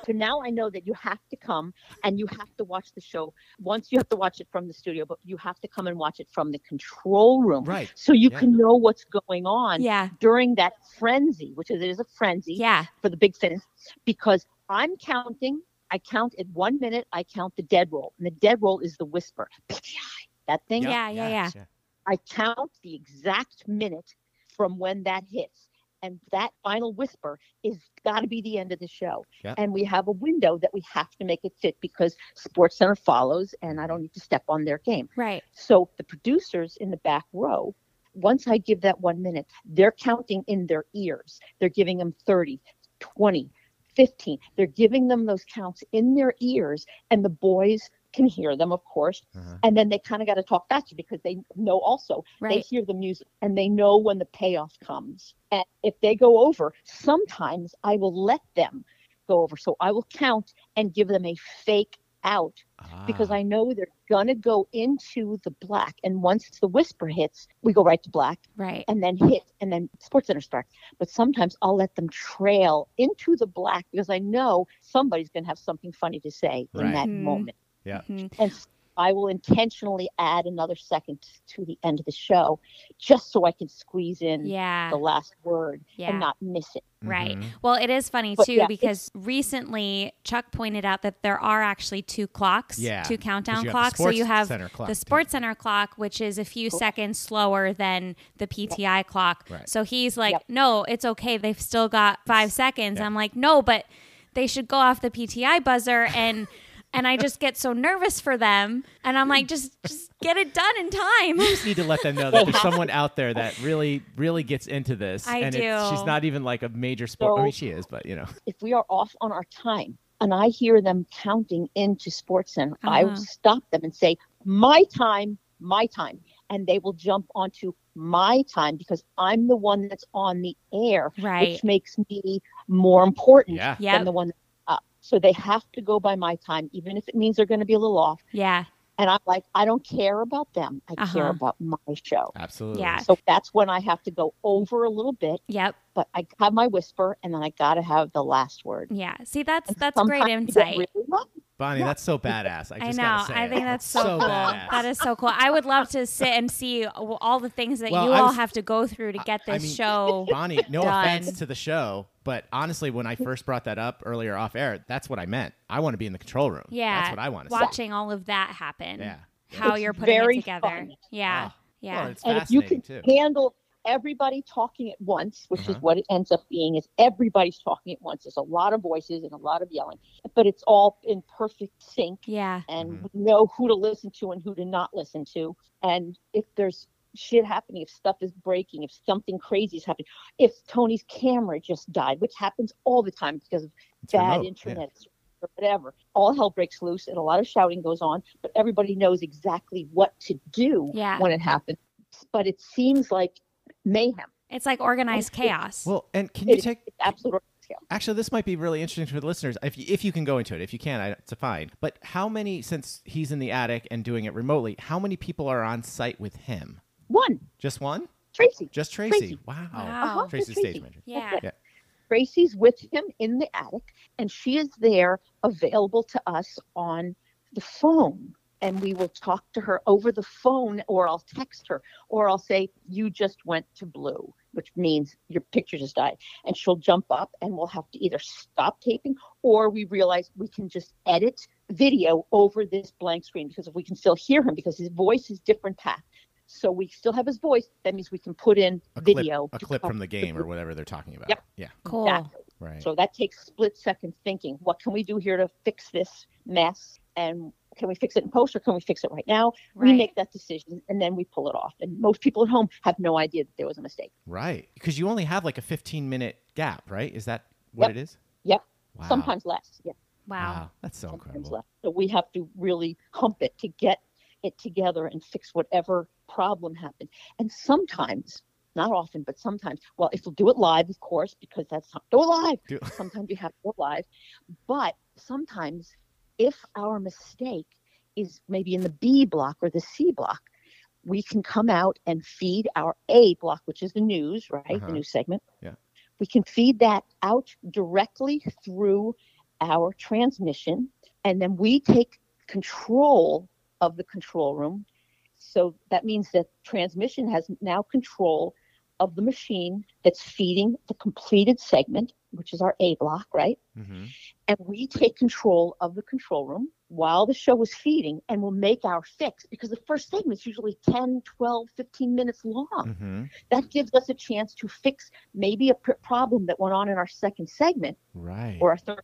So now I know that you have to come and you have to watch the show. Once you have to watch it from the studio, but you have to come and watch it from the control room. Right. So you can know what's going on during that frenzy, which is a frenzy for the big finish, because I'm counting. I count at 1 minute. I count the dead roll. And the dead roll is the whisper. That thing? Yep. Yeah. I count the exact minute from when that hits. And that final whisper is got to be the end of the show. Yep. And we have a window that we have to make it fit because SportsCenter follows and I don't need to step on their game. Right. So the producers in the back row, once I give that 1 minute, they're counting in their ears. They're giving them 30, 20, 15. They're giving them those counts in their ears and the boys can hear them, of course, and then they kind of got to talk faster because they know also they hear the music and they know when the payoff comes. And if they go over, sometimes I will let them go over. So I will count and give them a fake out because I know they're going to go into the black. And once the whisper hits, we go right to black and then hit and then SportsCenter starts. But sometimes I'll let them trail into the black because I know somebody's going to have something funny to say in that moment. Yeah. Mm-hmm. And I will intentionally add another second to the end of the show just so I can squeeze in the last word and not miss it. Right. Mm-hmm. Well, it is funny, too, because recently Chuck pointed out that there are actually two clocks, two countdown clocks. So you have the Sports Center clock, which is a few seconds slower than the PTI clock. Right. So he's like, no, it's okay. They've still got 5 seconds. Yeah. I'm like, no, but they should go off the PTI buzzer. And and I just get so nervous for them. And I'm like, just get it done in time. You just need to let them know that there's someone out there that really, really gets into this. I do. She's not even like a major sport. So, I mean, she is, but you know. If we are off on our time and I hear them counting into SportsCenter, I will stop them and say, my time, my time. And they will jump onto my time because I'm the one that's on the air, which makes me more important than the one that's up. So they have to go by my time, even if it means they're going to be a little off. Yeah. And I'm like, I don't care about them. I care about my show. Absolutely. Yeah. So that's when I have to go over a little bit. Yep. But I have my whisper, and then I got to have the last word. Yeah. See, that's great insight. Really Bonnie, that's so badass. I think that's so cool. Badass. That is so cool. I would love to sit and see all the things that have to go through to get this show. Bonnie, no offense to the show, but honestly, when I first brought that up earlier off air, that's what I meant. I want to be in the control room. Yeah. That's what I want to see. Watching all of that happen. Yeah. How you're putting it together. Fun. Yeah. Oh. Yeah. Well, it's fascinating, and if you can handle everybody talking at once, which is what it ends up being, is everybody's talking at once. There's a lot of voices and a lot of yelling, but it's all in perfect sync. Yeah. And we know who to listen to and who to not listen to. And if there's shit happening, if stuff is breaking, if something crazy is happening, if Tony's camera just died, which happens all the time because of bad internet or whatever, all hell breaks loose and a lot of shouting goes on, but everybody knows exactly what to do when it happens. But it seems like mayhem. It's like organized chaos. Well, and can you take absolutely. Actually, this might be really interesting for the listeners if you can go into it. If you can, it's fine. But how many, since he's in the attic and doing it remotely, how many people are on site with him? One. Just one? Tracy. Just Tracy. Wow. Tracy's stage manager. Yeah. Tracy's with him in the attic, and she is there available to us on the phone. And we will talk to her over the phone, or I'll text her, or I'll say, you just went to blue, which means your picture just died. And she'll jump up and we'll have to either stop taping, or we realize we can just edit video over this blank screen, because if we can still hear him, because his voice is different path. So we still have his voice. That means we can put in video. A clip from the game or whatever they're talking about. Yep. Yeah. Cool. Exactly. Right. So that takes split second thinking. What can we do here to fix this mess? And can we fix it in post, or can we fix it right now? Right. We make that decision and then we pull it off. And most people at home have no idea that there was a mistake. Right. Because you only have like a 15-minute gap, right? Is that what it is? Yep. Wow. Sometimes less. Yeah. Wow. That's so incredible. Less. So we have to really hump it to get it together and fix whatever problem happened. And sometimes, not often, but sometimes, well, if we'll do it live, of course, because that's not go live. Sometimes we have to go live. But sometimes, if our mistake is maybe in the B block or the C block, we can come out and feed our A block, which is the news, right? The news segment. Yeah. We can feed that out directly through our transmission, and then we take control of the control room. So that means that transmission has now control of the machine that's feeding the completed segment, which is our A block, right? Mm-hmm. And we take control of the control room while the show is feeding, and we'll make our fix, because the first segment is usually 10, 12, 15 minutes long. Mm-hmm. That gives us a chance to fix maybe a problem that went on in our second segment or our third.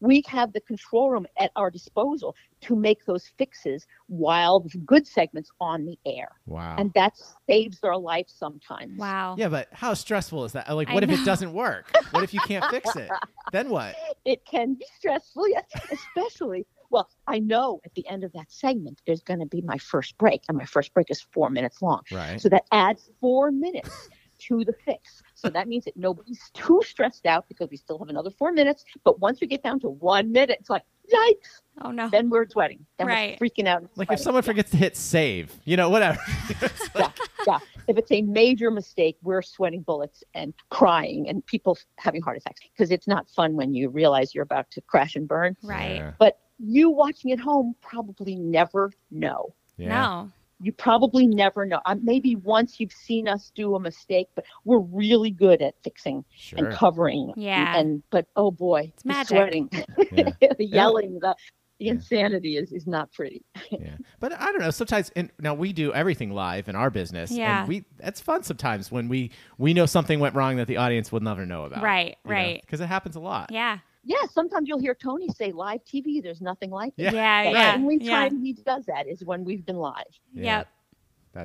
We have the control room at our disposal to make those fixes while the good segment's on the air. Wow. And that saves their life sometimes. Wow. Yeah, but how stressful is that? Like, what if it doesn't work? What if you can't fix it? Then what? It can be stressful, yes, especially. Well, I know at the end of that segment, there's going to be my first break, and my first break is 4 minutes long. Right. So that adds 4 minutes to the fix. So that means that nobody's too stressed out, because we still have another 4 minutes. But once we get down to 1 minute, it's like, yikes. Oh, no. Then we're sweating. Then we're freaking out. Like if someone forgets to hit save, you know, whatever. If it's a major mistake, we're sweating bullets and crying and people having heart attacks, because it's not fun when you realize you're about to crash and burn. Right. Yeah. But you watching at home probably never know. Yeah. No. You probably never know. Maybe once you've seen us do a mistake, but we're really good at fixing and covering. Yeah. But oh boy, it's magic. Sweating, the yelling, the insanity is not pretty. Yeah. But I don't know. Sometimes, and now we do everything live in our business. Yeah. And that's fun sometimes when we know something went wrong that the audience will never know about. Right. Right. Because it happens a lot. Yeah. Yeah, sometimes you'll hear Tony say live TV, there's nothing like it. Yeah, yeah. The only time he does that is when we've been live. Yeah. Yep.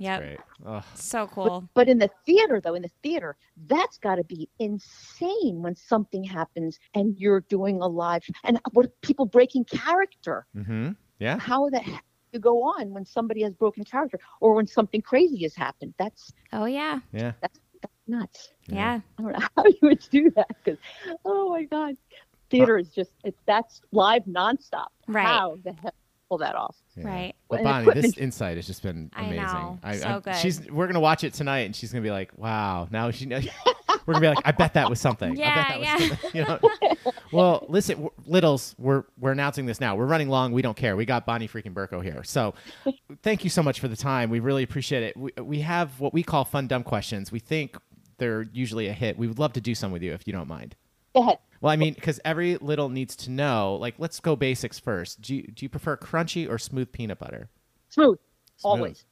That's great. Ugh. So cool. But in the theater, though, that's got to be insane when something happens and you're doing a live and what people breaking character. Mm-hmm. Yeah. How the heck do you go on when somebody has broken character or when something crazy has happened? That's Yeah. That's nuts. Yeah. I don't know how you would do that because, oh my God. Theater is that's live nonstop. Right. How the hell pull that off? Yeah. Right. Well, Bonnie, this insight has just been amazing. I know. So good. We're gonna watch it tonight, and she's gonna be like, "Wow!" Now she knows. We're gonna be like, "I bet that was something." I bet that was something. You know. Well, listen, Littles, we're announcing this now. We're running long. We don't care. We got Bonnie freaking Berko here. So, thank you so much for the time. We really appreciate it. We have what we call fun dumb questions. We think they're usually a hit. We would love to do some with you if you don't mind. Go ahead. Well, I mean, because every little needs to know, like, let's go basics first. Do you prefer crunchy or smooth peanut butter? Smooth. Always.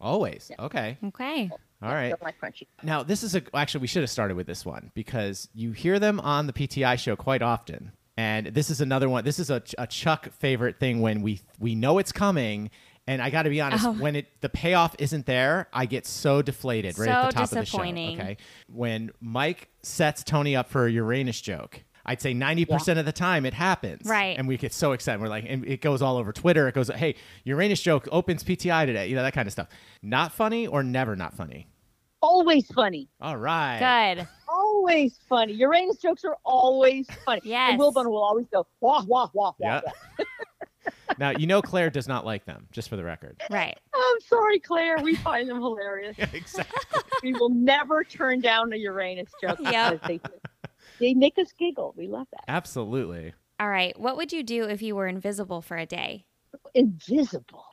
Always. Yeah. Okay. Okay. All right. I don't like crunchy. Now, this is actually, we should have started with this one because you hear them on the PTI show quite often. And this is another one. This is a Chuck favorite thing when we know it's coming. And I got to be honest, when the payoff isn't there, I get so deflated right at the top of the show. Okay, when Mike sets Tony up for a Uranus joke, I'd say 90% of the time it happens. Right. And we get so excited. We're like, and it goes all over Twitter. It goes, hey, Uranus joke opens PTI today. You know, that kind of stuff. Not funny or never not funny? Always funny. All right. Good. Always funny. Uranus jokes are always funny. Yes. And Will Bunner will always go, wah, wah, wah, wah, wah. Now, you know Claire does not like them, just for the record. Right. I'm sorry, Claire. We find them hilarious. Yeah, exactly. We will never turn down a Uranus joke because they make us giggle. We love that. Absolutely. All right. What would you do if you were invisible for a day? Invisible?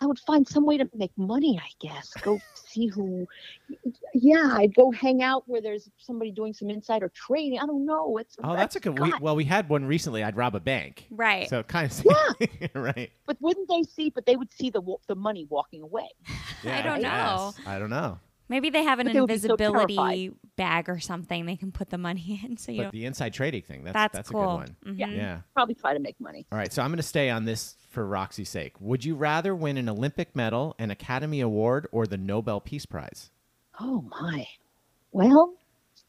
I would find some way to make money, I guess. Go see who. Yeah, I'd go hang out where there's somebody doing some insider trading. I don't know. That's a good. We had one recently. I'd rob a bank. Right. So kind of. Yeah. Right. But wouldn't they see? But they would see the money walking away. Yeah, I don't know. Maybe they have an invisibility bag or something they can put the money in. So the inside trading thing, that's cool. A good one. Mm-hmm. Yeah. Probably try to make money. All right. So I'm going to stay on this for Roxy's sake. Would you rather win an Olympic medal, an Academy Award, or the Nobel Peace Prize? Oh, my. Well,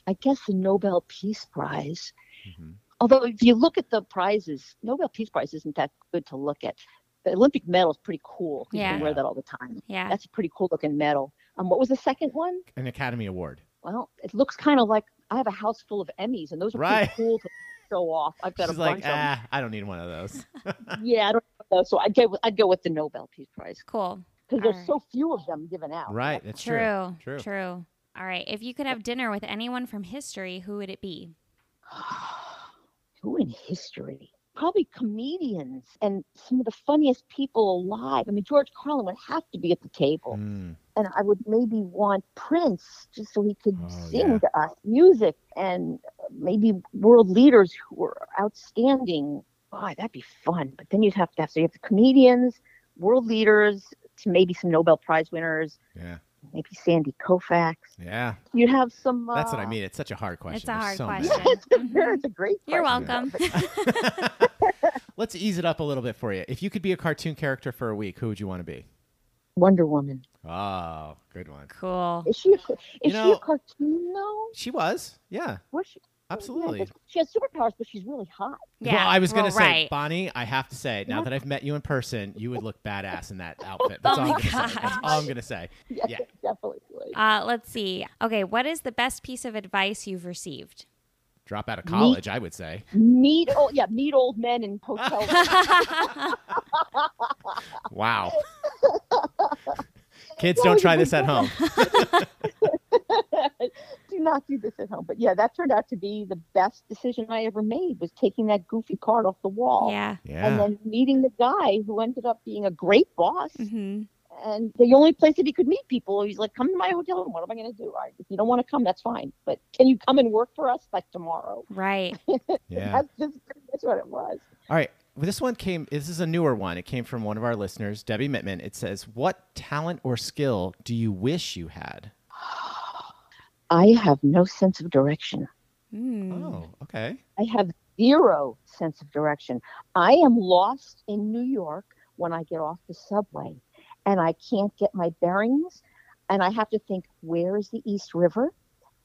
I guess the Nobel Peace Prize. Mm-hmm. Although if you look at the prizes, Nobel Peace Prize isn't that good to look at. The Olympic medal is pretty cool. You can wear that all the time. Yeah. That's a pretty cool looking medal. What was the second one? An Academy Award. Well, it looks kind of like I have a house full of Emmys, and those are pretty cool to show off. I've got a bunch of them. I don't need one of those. I don't need one of those. So I'd go with the Nobel Peace Prize. Cool. Because there's so few of them given out. Right. That's true. All right. If you could have dinner with anyone from history, who would it be? Who in history? Probably comedians and some of the funniest people alive. I mean, George Carlin would have to be at the table. Mm. And I would maybe want Prince just so he could sing to us music, and maybe world leaders who were outstanding. Wow, that'd be fun. But then you have the comedians, world leaders, maybe some Nobel Prize winners. Yeah. Maybe Sandy Koufax. Yeah. You'd have some. That's what I mean. It's such a hard question. It's a hard question. It's a great question. You're welcome. Let's ease it up a little bit for you. If you could be a cartoon character for a week, who would you want to be? Wonder Woman. Oh, good one. Cool. Is she a cartoon though? She was. Yeah. Was she? Absolutely. Yeah, she has superpowers, but she's really hot. Yeah. Well, I was going to say, Bonnie, I have to say, now that I've met you in person, you would look badass in that outfit. That's all I'm going to say. That's all I'm going to say. Yeah. Definitely. Let's see. Okay. What is the best piece of advice you've received? Drop out of college, I would say. Meet old men in hotels. Wow. Kids, don't try this at home. Do not do this at home. But yeah, that turned out to be the best decision I ever made, was taking that goofy card off the wall. Yeah. And then meeting the guy who ended up being a great boss. Mm-hmm. And the only place that he could meet people, he's like, come to my hotel room. What am I going to do? All right, if you don't want to come, that's fine. But can you come and work for us like tomorrow? Right. Yeah. That's what it was. All right. Well, this is a newer one. It came from one of our listeners, Debbie Mittman. It says, what talent or skill do you wish you had? I have no sense of direction. Mm. Oh, okay. I have zero sense of direction. I am lost in New York when I get off the subway, and I can't get my bearings, and I have to think, where is the East River?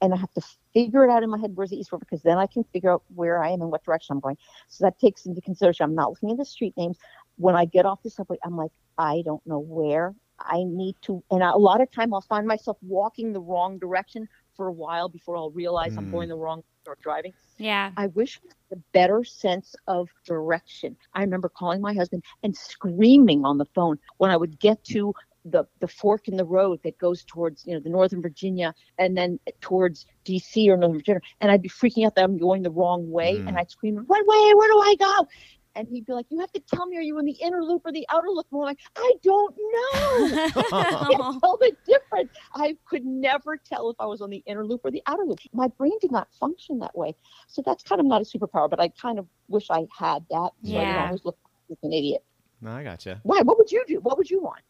And I have to figure it out in my head, where's the East River, because then I can figure out where I am and what direction I'm going. So that takes into consideration, I'm not looking at the street names. When I get off the subway, I'm like, I don't know where I need to. And a lot of time I'll find myself walking the wrong direction for a while before I'll realize I'm going the wrong or driving. Yeah. I wish a better sense of direction. I remember calling my husband and screaming on the phone when I would get to the fork in the road that goes towards, the Northern Virginia and then towards DC or Northern Virginia. And I'd be freaking out that I'm going the wrong way. Mm. And I'd scream, what way? Where do I go? And he'd be like, you have to tell me, are you in the inner loop or the outer loop? And I'm like, I don't know. I tell the difference. I could never tell if I was on the inner loop or the outer loop. My brain did not function that way. So that's kind of not a superpower, but I kind of wish I had that. So I didn't always look like an idiot. No, I gotcha. Why? What would you do? What would you want?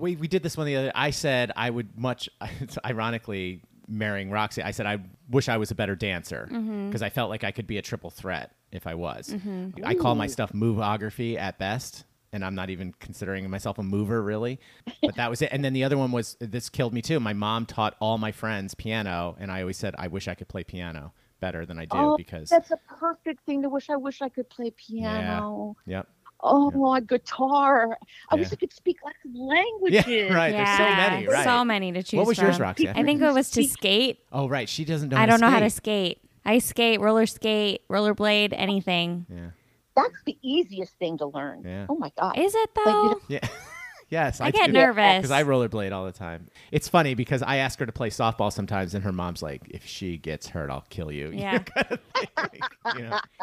We did this one the other day. I said I would ironically, marrying Roxy, I said I wish I was a better dancer because I felt like I could be a triple threat if I was. Mm-hmm. I call my stuff moveography at best, and I'm not even considering myself a mover really, but that was it. And then the other one was, this killed me too. My mom taught all my friends piano, and I always said, I wish I could play piano better than I do because... That's a perfect thing to wish. I wish I could play piano. Yeah. Yep. Oh, my guitar. I wish I could speak lots of languages. Yeah, right. Yeah. There's so many, right? So many to choose from. What was yours, Roxy? I think it was to skate. Oh, right. She doesn't know how to skate. I don't know how to skate. I skate, roller skate, rollerblade, anything. Yeah. That's the easiest thing to learn. Yeah. Oh, my God. Is it, though? Like, yeah. Yes, I get nervous because I rollerblade all the time. It's funny because I ask her to play softball sometimes, and her mom's like, "If she gets hurt, I'll kill you." Yeah.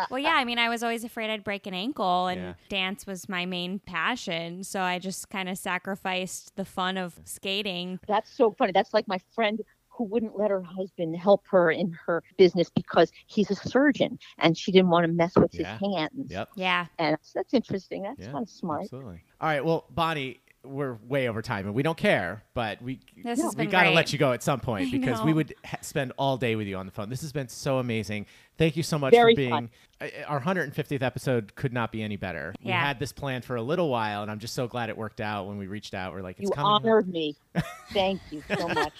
Well, yeah. I mean, I was always afraid I'd break an ankle, and dance was my main passion, so I just kind of sacrificed the fun of skating. That's so funny. That's like my friend who wouldn't let her husband help her in her business because he's a surgeon, and she didn't want to mess with his hands. Yep. Yeah. And that's interesting. That's kind of smart. Absolutely. All right. Well, Bonnie, we're way over time and we don't care, but we got to let you go at some point because we would spend all day with you on the phone. This has been so amazing. Thank you so much for being our 150th episode. Could not be any better. Yeah. We had this planned for a little while, and I'm just so glad it worked out. When we reached out, we're like, it's coming. You honored me. Thank you so much.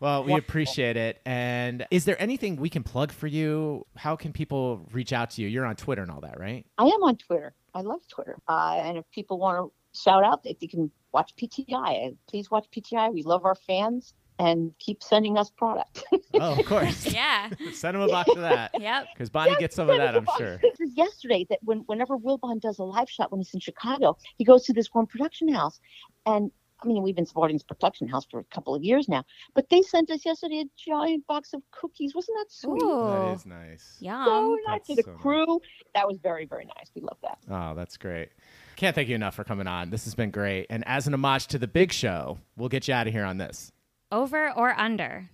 Well, we appreciate it. And is there anything we can plug for you? How can people reach out to you? You're on Twitter and all that, right? I am on Twitter. I love Twitter. And if people want to shout out, if you can watch PTI, please watch PTI. We love our fans and keep sending us product. Oh, of course. Yeah. Send them a box of that. Yep. Because Bonnie gets some of that, I'm sure. This is yesterday that whenever Wilbon does a live shot when he's in Chicago, he goes to this one production house. And I mean, we've been supporting this production house for a couple of years now, but they sent us yesterday a giant box of cookies. Wasn't that sweet? Ooh, that is nice. Yeah. So nice to the crew. Nice. That was very, very nice. We love that. Oh, that's great. Can't thank you enough for coming on. This has been great. And as an homage to the big show, we'll get you out of here on this. Over or under?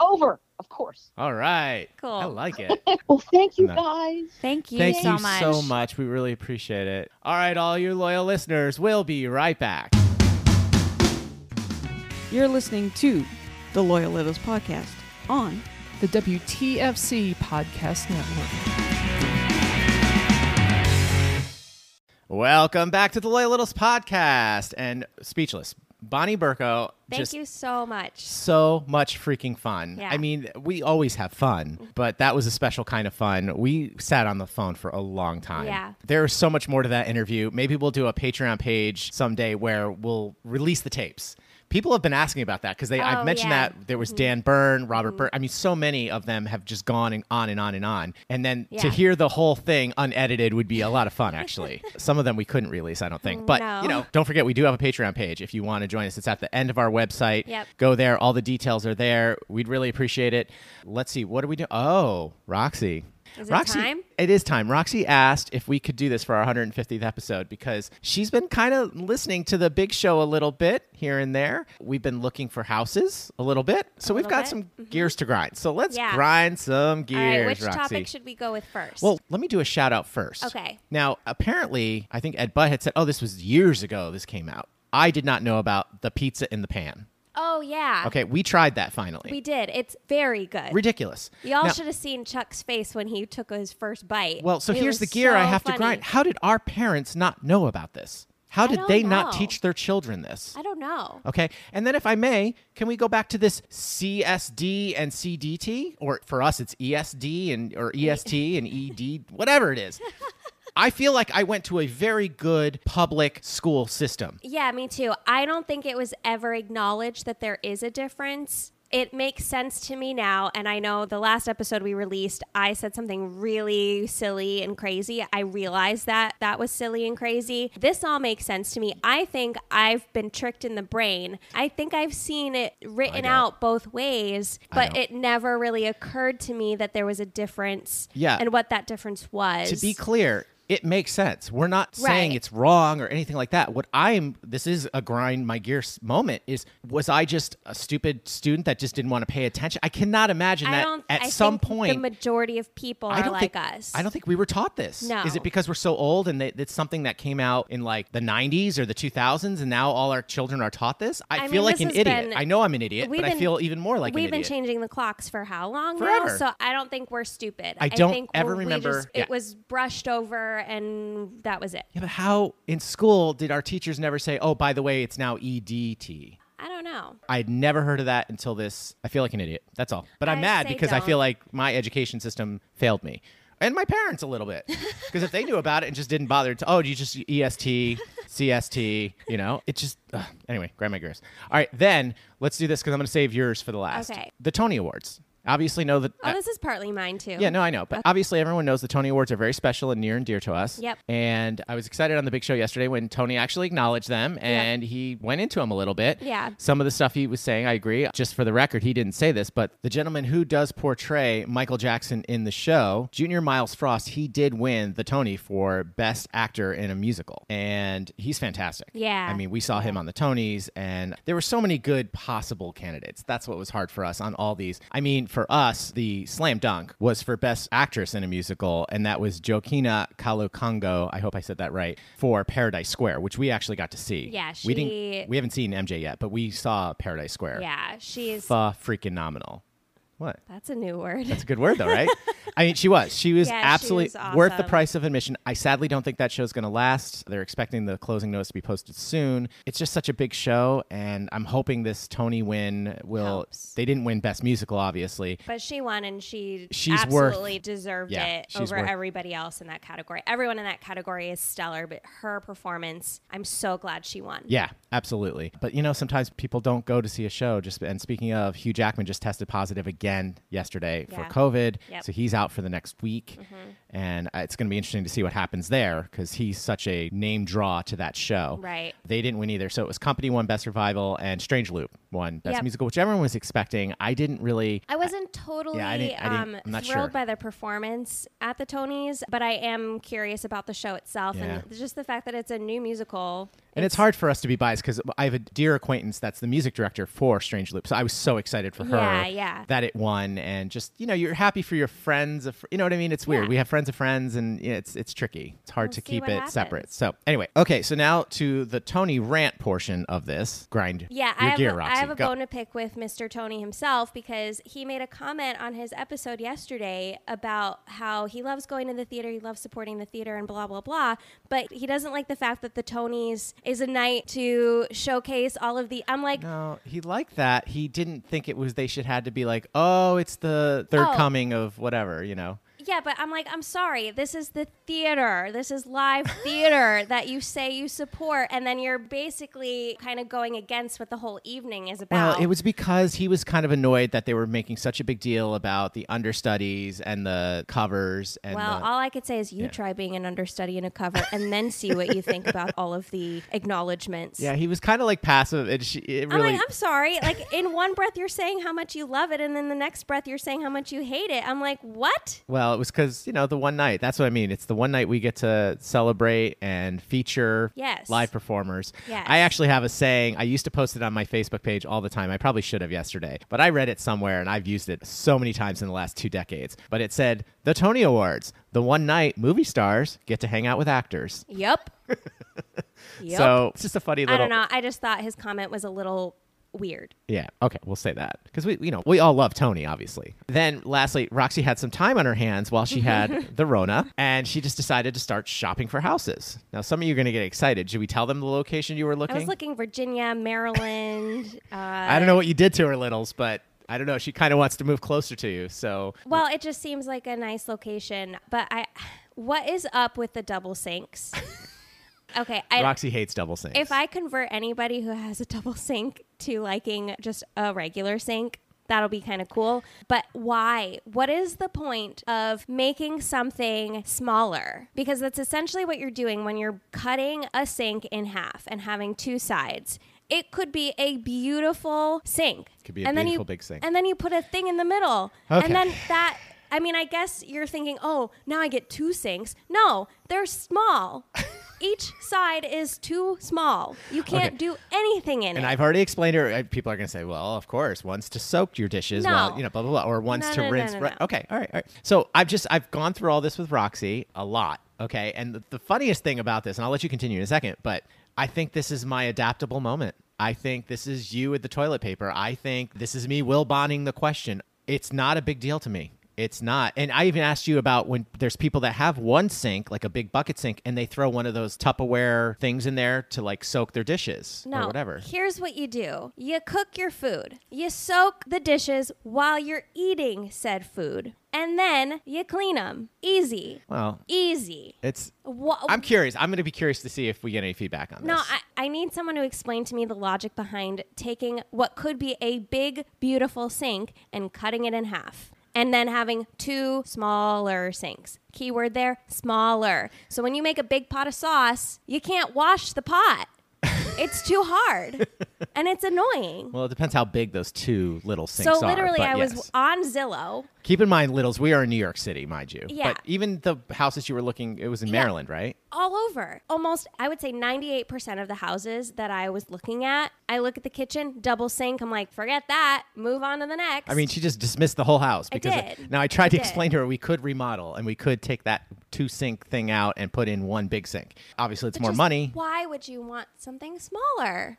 Over, of course. All right. Cool. I like it. Well, thank you guys. Thank you so much. We really appreciate it. All right, all you loyal listeners, we'll be right back. You're listening to the Loyal Littles Podcast on the WTFC Podcast Network. Welcome back to the Loyal Littles Podcast. And speechless, Bonnie Berko. Thank you so much. So much freaking fun. Yeah. I mean, we always have fun, but that was a special kind of fun. We sat on the phone for a long time. Yeah. There's so much more to that interview. Maybe we'll do a Patreon page someday where we'll release the tapes. People have been asking about that because I've mentioned that there was Dan Byrne, Robert Byrne. I mean, so many of them have just gone and on and on and on. And then to hear the whole thing unedited would be a lot of fun, actually. Some of them we couldn't release, I don't think. But, you know, don't forget, we do have a Patreon page if you want to join us. It's at the end of our website. Yep. Go there. All the details are there. We'd really appreciate it. Let's see. What do we do? Oh, Roxy. Is it time? It is time. Roxy asked if we could do this for our 150th episode because she's been kind of listening to the big show a little bit here and there. We've been looking for houses a little bit. So we've got some gears to grind. So let's grind some gears, Roxy. All right, which topic should we go with first? Well, let me do a shout out first. Okay. Now, apparently, I think Ed Butt had said, oh, this was years ago this came out. I did not know about the pizza in the pan. Oh, yeah. Okay, we tried that finally. We did. It's very good. Ridiculous. Y'all should have seen Chuck's face when he took his first bite. Well, so here's the gear I have to grind. How did our parents not know about this? How did they not teach their children this? I don't know. Okay. And then if I may, can we go back to this CSD and CDT? Or for us, it's ESD or EST and ED, whatever it is. I feel like I went to a very good public school system. Yeah, me too. I don't think it was ever acknowledged that there is a difference. It makes sense to me now. And I know the last episode we released, I said something really silly and crazy. I realized that was silly and crazy. This all makes sense to me. I think I've been tricked in the brain. I think I've seen it written out both ways, but it never really occurred to me that there was a difference and what that difference was. To be clear, it makes sense. We're not saying it's wrong or anything like that. This is a grind my gears moment is, was I just a stupid student that just didn't want to pay attention? I cannot imagine at some point. The majority of people are like us. I don't think we were taught this. No. Is it because we're so old and it's something that came out in like the 90s or the 2000s and now all our children are taught this? I feel like an idiot. I know I'm an idiot, but I feel even more like an idiot. We've been changing the clocks for how long now? Forever. So I don't think we're stupid. I don't ever remember. It was brushed over. And that was it. Yeah, but how in school did our teachers never say, oh, by the way, it's now EDT? I don't know. I'd never heard of that until this. I feel like an idiot. That's all. But I'm mad because I feel like my education system failed me. And my parents a little bit. Because if they knew about it and just didn't bother to, oh, you just EST, CST, you know? It just, anyway, grab my gears. All right, then let's do this because I'm going to save yours for the last. Okay. The Tony Awards. Obviously know that... this is partly mine, too. Yeah, no, I know. But obviously everyone knows the Tony Awards are very special and near and dear to us. Yep. And I was excited on the big show yesterday when Tony actually acknowledged them and he went into them a little bit. Yeah. Some of the stuff he was saying, I agree. Just for the record, he didn't say this, but the gentleman who does portray Michael Jackson in the show, Junior Miles Frost, he did win the Tony for Best Actor in a Musical. And he's fantastic. Yeah. I mean, we saw him on the Tonys and there were so many good possible candidates. That's what was hard for us on all these. I mean... For us, the slam dunk was for Best Actress in a Musical, and that was Joaquina Kalukango, I hope I said that right, for Paradise Square, which we actually got to see. Yeah, we haven't seen MJ yet, but we saw Paradise Square. Yeah, she's... freaking nominal. What? That's a new word. That's a good word, though, right? I mean, she was absolutely awesome. Worth the price of admission. I sadly don't think that show's going to last. They're expecting the closing notice to be posted soon. It's just such a big show, and I'm hoping this Tony win will... Helps. They didn't win Best Musical, obviously. But she won, and she's absolutely deserved it over everybody else in that category. Everyone in that category is stellar, but her performance, I'm so glad she won. Yeah, absolutely. But, you know, sometimes people don't go to see a show. And speaking of, Hugh Jackman just tested positive again yesterday for COVID. Yep. So he's out for the next week. Mm-hmm. And it's going to be interesting to see what happens there because he's such a name draw to that show. Right. They didn't win either. So it was Company won Best Revival and Strange Loop won Best Musical, which everyone was expecting. I didn't really... I wasn't totally thrilled by the performance at the Tonys, but I am curious about the show itself and just the fact that it's a new musical... And it's hard for us to be biased because I have a dear acquaintance that's the music director for Strange Loop. So I was so excited for her that it won. And just, you know, you're happy for your friends. You know what I mean? It's weird. We have friends of friends and it's tricky. It's hard to keep it separate. So anyway. Okay. So now to the Tony rant portion of this. Grind your gear, Roxy. I have a bone to pick with Mr. Tony himself because he made a comment on his episode yesterday about how he loves going to the theater. He loves supporting the theater and blah, blah, blah. But he doesn't like the fact that the Tonys... is a night to showcase all of the... I'm like... No, he liked that. He didn't think it was... They should had to be like, oh, it's the third coming of whatever, you know? Yeah, but I'm like, I'm sorry. This is the theater. This is live theater that you say you support, and then you're basically kind of going against what the whole evening is about. Well, it was because he was kind of annoyed that they were making such a big deal about the understudies and the covers. And well, all I could say is you try being an understudy in a cover and then see what you think about all of the acknowledgments. Yeah, he was kind of like passive. I'm like, I'm sorry. Like, in one breath, you're saying how much you love it, and then the next breath, you're saying how much you hate it. I'm like, what? Well, it was because, the one night. That's what I mean. It's the one night we get to celebrate and feature live performers. Yes. I actually have a saying. I used to post it on my Facebook page all the time. I probably should have yesterday, but I read it somewhere, and I've used it so many times in the last 2 decades. But it said, the Tony Awards, the one night movie stars get to hang out with actors. Yep. Yep. So it's just a funny little... I don't know. I just thought his comment was a little... weird. Yeah. Okay. We'll say that because we all love Tony, obviously. Then lastly, Roxy had some time on her hands while she had the Rona, and she just decided to start shopping for houses. Now, some of you are going to get excited. Should we tell them the location you were looking? I was looking Virginia, Maryland. I don't know what you did to her, Littles, but I don't know. She kind of wants to move closer to you. So. Well, it just seems like a nice location, but what is up with the double sinks? Okay. Roxy hates double sinks. If I convert anybody who has a double sink to liking just a regular sink, that'll be kind of cool. But why? What is the point of making something smaller? Because that's essentially what you're doing when you're cutting a sink in half and having 2 sides. It could be a beautiful sink. Could be a beautiful big sink. And then you put a thing in the middle. Okay. And then that... I mean, I guess you're thinking, oh, now I get 2 sinks. No, they're small. Each side is too small. You can't do anything in it. And I've already explained it. People are going to say, well, of course, one's to soak your dishes, blah, blah, blah, or one's to rinse. No. Okay, all right. So I've gone through all this with Roxy a lot, okay? And the funniest thing about this, and I'll let you continue in a second, but I think this is my adaptable moment. I think this is you with the toilet paper. I think this is me Will Bonding the question. It's not a big deal to me. It's not. And I even asked you about when there's people that have one sink, like a big bucket sink, and they throw one of those Tupperware things in there to like soak their dishes or whatever. Here's what you do. You cook your food. You soak the dishes while you're eating said food. And then you clean them. Easy. Well, easy. It's. I'm curious. I'm going to be curious to see if we get any feedback on this. No, I need someone to explain to me the logic behind taking what could be a big, beautiful sink and cutting it in half. And then having 2 smaller sinks. Keyword there, smaller. So when you make a big pot of sauce, you can't wash the pot. It's too hard. And it's annoying. Well, it depends how big those 2 little sinks are. So literally, I was on Zillow. Keep in mind, Littles, we are in New York City, mind you. Yeah. But even the houses you were looking, it was in Maryland, right? All over. Almost, I would say 98% of the houses that I was looking at, I look at the kitchen, double sink. I'm like, forget that. Move on to the next. I mean, she just dismissed the whole house. I tried to explain to her we could remodel and we could take that 2 sink thing out and put in 1 big sink. Obviously, it's more money. Why would you want something smaller?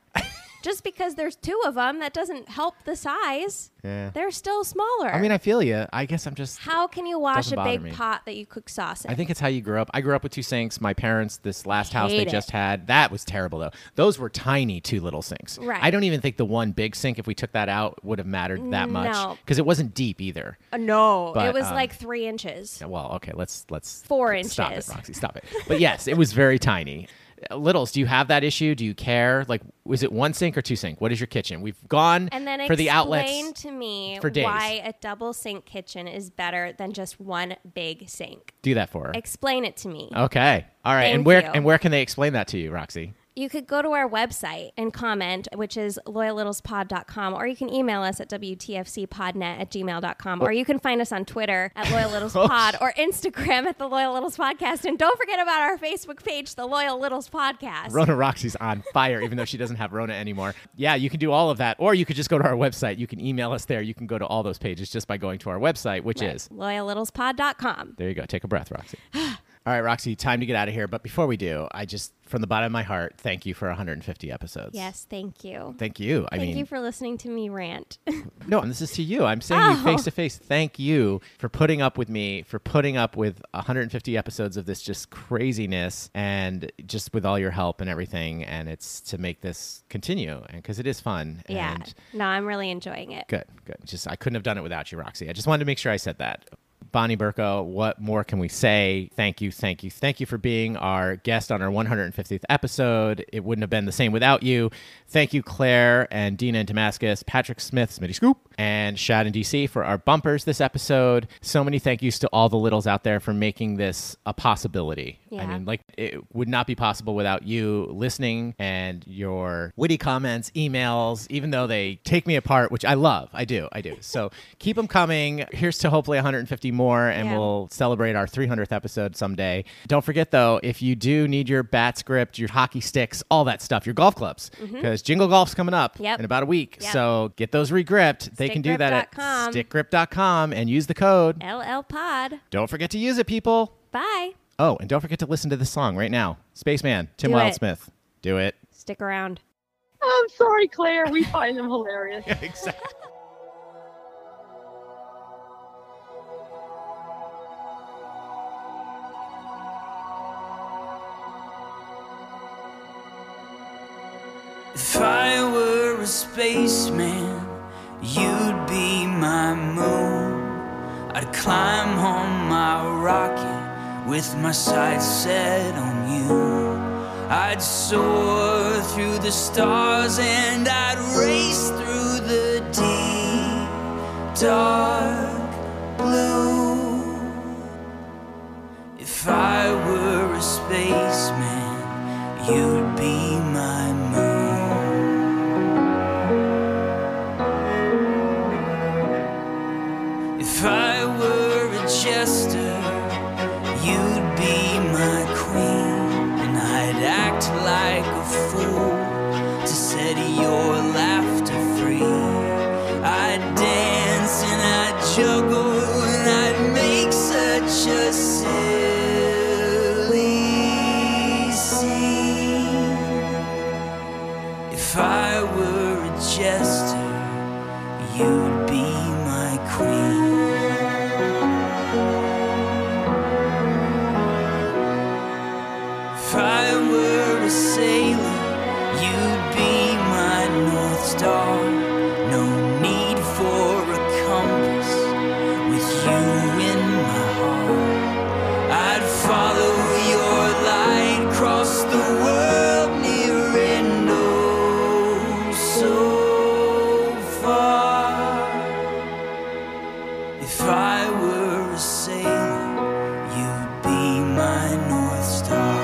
Just because there's 2 of them, that doesn't help the size. Yeah. They're still smaller. I mean, I feel you. I guess I'm just... How can you wash a big pot that you cook sauce in? I think it's how you grew up. I grew up with 2 sinks. My parents, this last house they just had, that was terrible, though. Those were tiny 2 little sinks. Right. I don't even think the 1 big sink, if we took that out, would have mattered that much. Because it wasn't deep either. No. But, it was like 3 inches. Well, okay. Let's 4 inches. Stop it, Roxy. Stop it. But yes, it was very tiny. Littles, do you have that issue? Do you care? Like, was it 1 sink or 2 sink? What is your kitchen? We've gone for the outlets. And then explain to me why a double sink kitchen is better than just 1 big sink. Do that for her. Explain it to me. Okay. All right. And where can they explain that to you, Roxy? You could go to our website and comment, which is loyallittlespod.com, or you can email us at wtfcpodnet@gmail.com, or you can find us on Twitter at loyallittlespod, or Instagram at the Loyal Littles Podcast, and don't forget about our Facebook page, the Loyal Littles Podcast. Rona Roxy's on fire, even though she doesn't have Rona anymore. Yeah, you can do all of that, or you could just go to our website. You can email us there. You can go to all those pages just by going to our website, which is loyallittlespod.com. There you go. Take a breath, Roxy. All right, Roxy, time to get out of here. But before we do, I just, from the bottom of my heart, thank you for 150 episodes. Yes, thank you. Thank you. Thank you for listening to me rant. No, and this is to you. I'm saying you face to face. Thank you for putting up with me, for putting up with 150 episodes of this just craziness, and just with all your help and everything. And it's to make this continue, and because it is fun. Yeah. And no, I'm really enjoying it. Good. Just I couldn't have done it without you, Roxy. I just wanted to make sure I said that. Bonnie Berko, what more can we say? Thank you, thank you, thank you for being our guest on our 150th episode. It wouldn't have been the same without you. Thank you, Claire and Dina in Damascus, Patrick Smith, Smitty Scoop, and Shad in DC for our bumpers this episode. So many thank yous to all the littles out there for making this a possibility. Yeah. I mean, like, it would not be possible without you listening and your witty comments, emails, even though they take me apart, which I love. I do. So keep them coming. Here's to hopefully 150 more, and we'll celebrate our 300th episode someday. Don't forget, though, if you do need your bat script, your hockey sticks, all that stuff, your golf clubs, because Jingle Golf's coming up in about a week. Yep. So get those regripped. They can do that at stickgrip.com and use the code LLPOD. Don't forget to use it, people. Bye. Oh, and don't forget to listen to this song right now. Spaceman, Tim Wildsmith. Do it. Stick around. I'm sorry, Claire. We find them hilarious. Yeah, exactly. If I were a spaceman, you'd be my moon. I'd climb on my rocket with my sights set on you. I'd soar through the stars and I'd race through the deep, dark blue. If I were a spaceman, you'd be my moon. If I were a jester, you'd be my queen, and I'd act like a fool to set your laughter free. I'd dance and I'd juggle and I'd make such a silly scene. If I were a jester, you'd be my queen. If I were a sailor, you'd be my North Star. No need for a compass with you in my heart. I'd follow your light, cross the world near and oh so far. If I were a sailor, you'd be my North Star.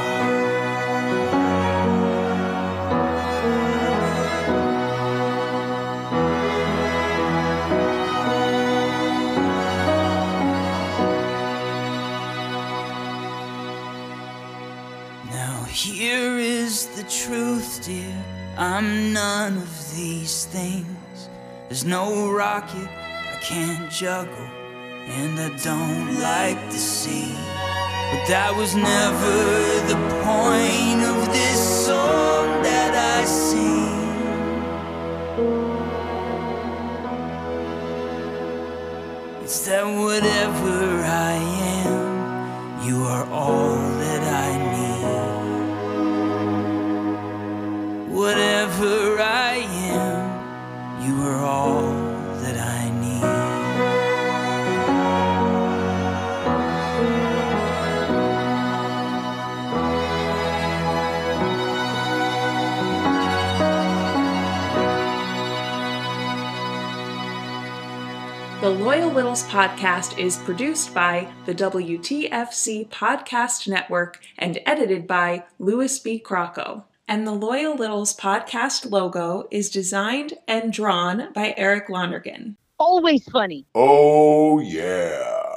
Truth, dear, I'm none of these things. There's no rocket, I can't juggle, and I don't like the sea. But that was never the point of this song that I sing. It's that whatever I am, you are all that I need. Whatever I am, you are all that I need. The Loyal Littles podcast is produced by the WTFC Podcast Network and edited by Louis B. Crocco. And the Loyal Littles podcast logo is designed and drawn by Eric Londergan. Always funny. Oh, yeah.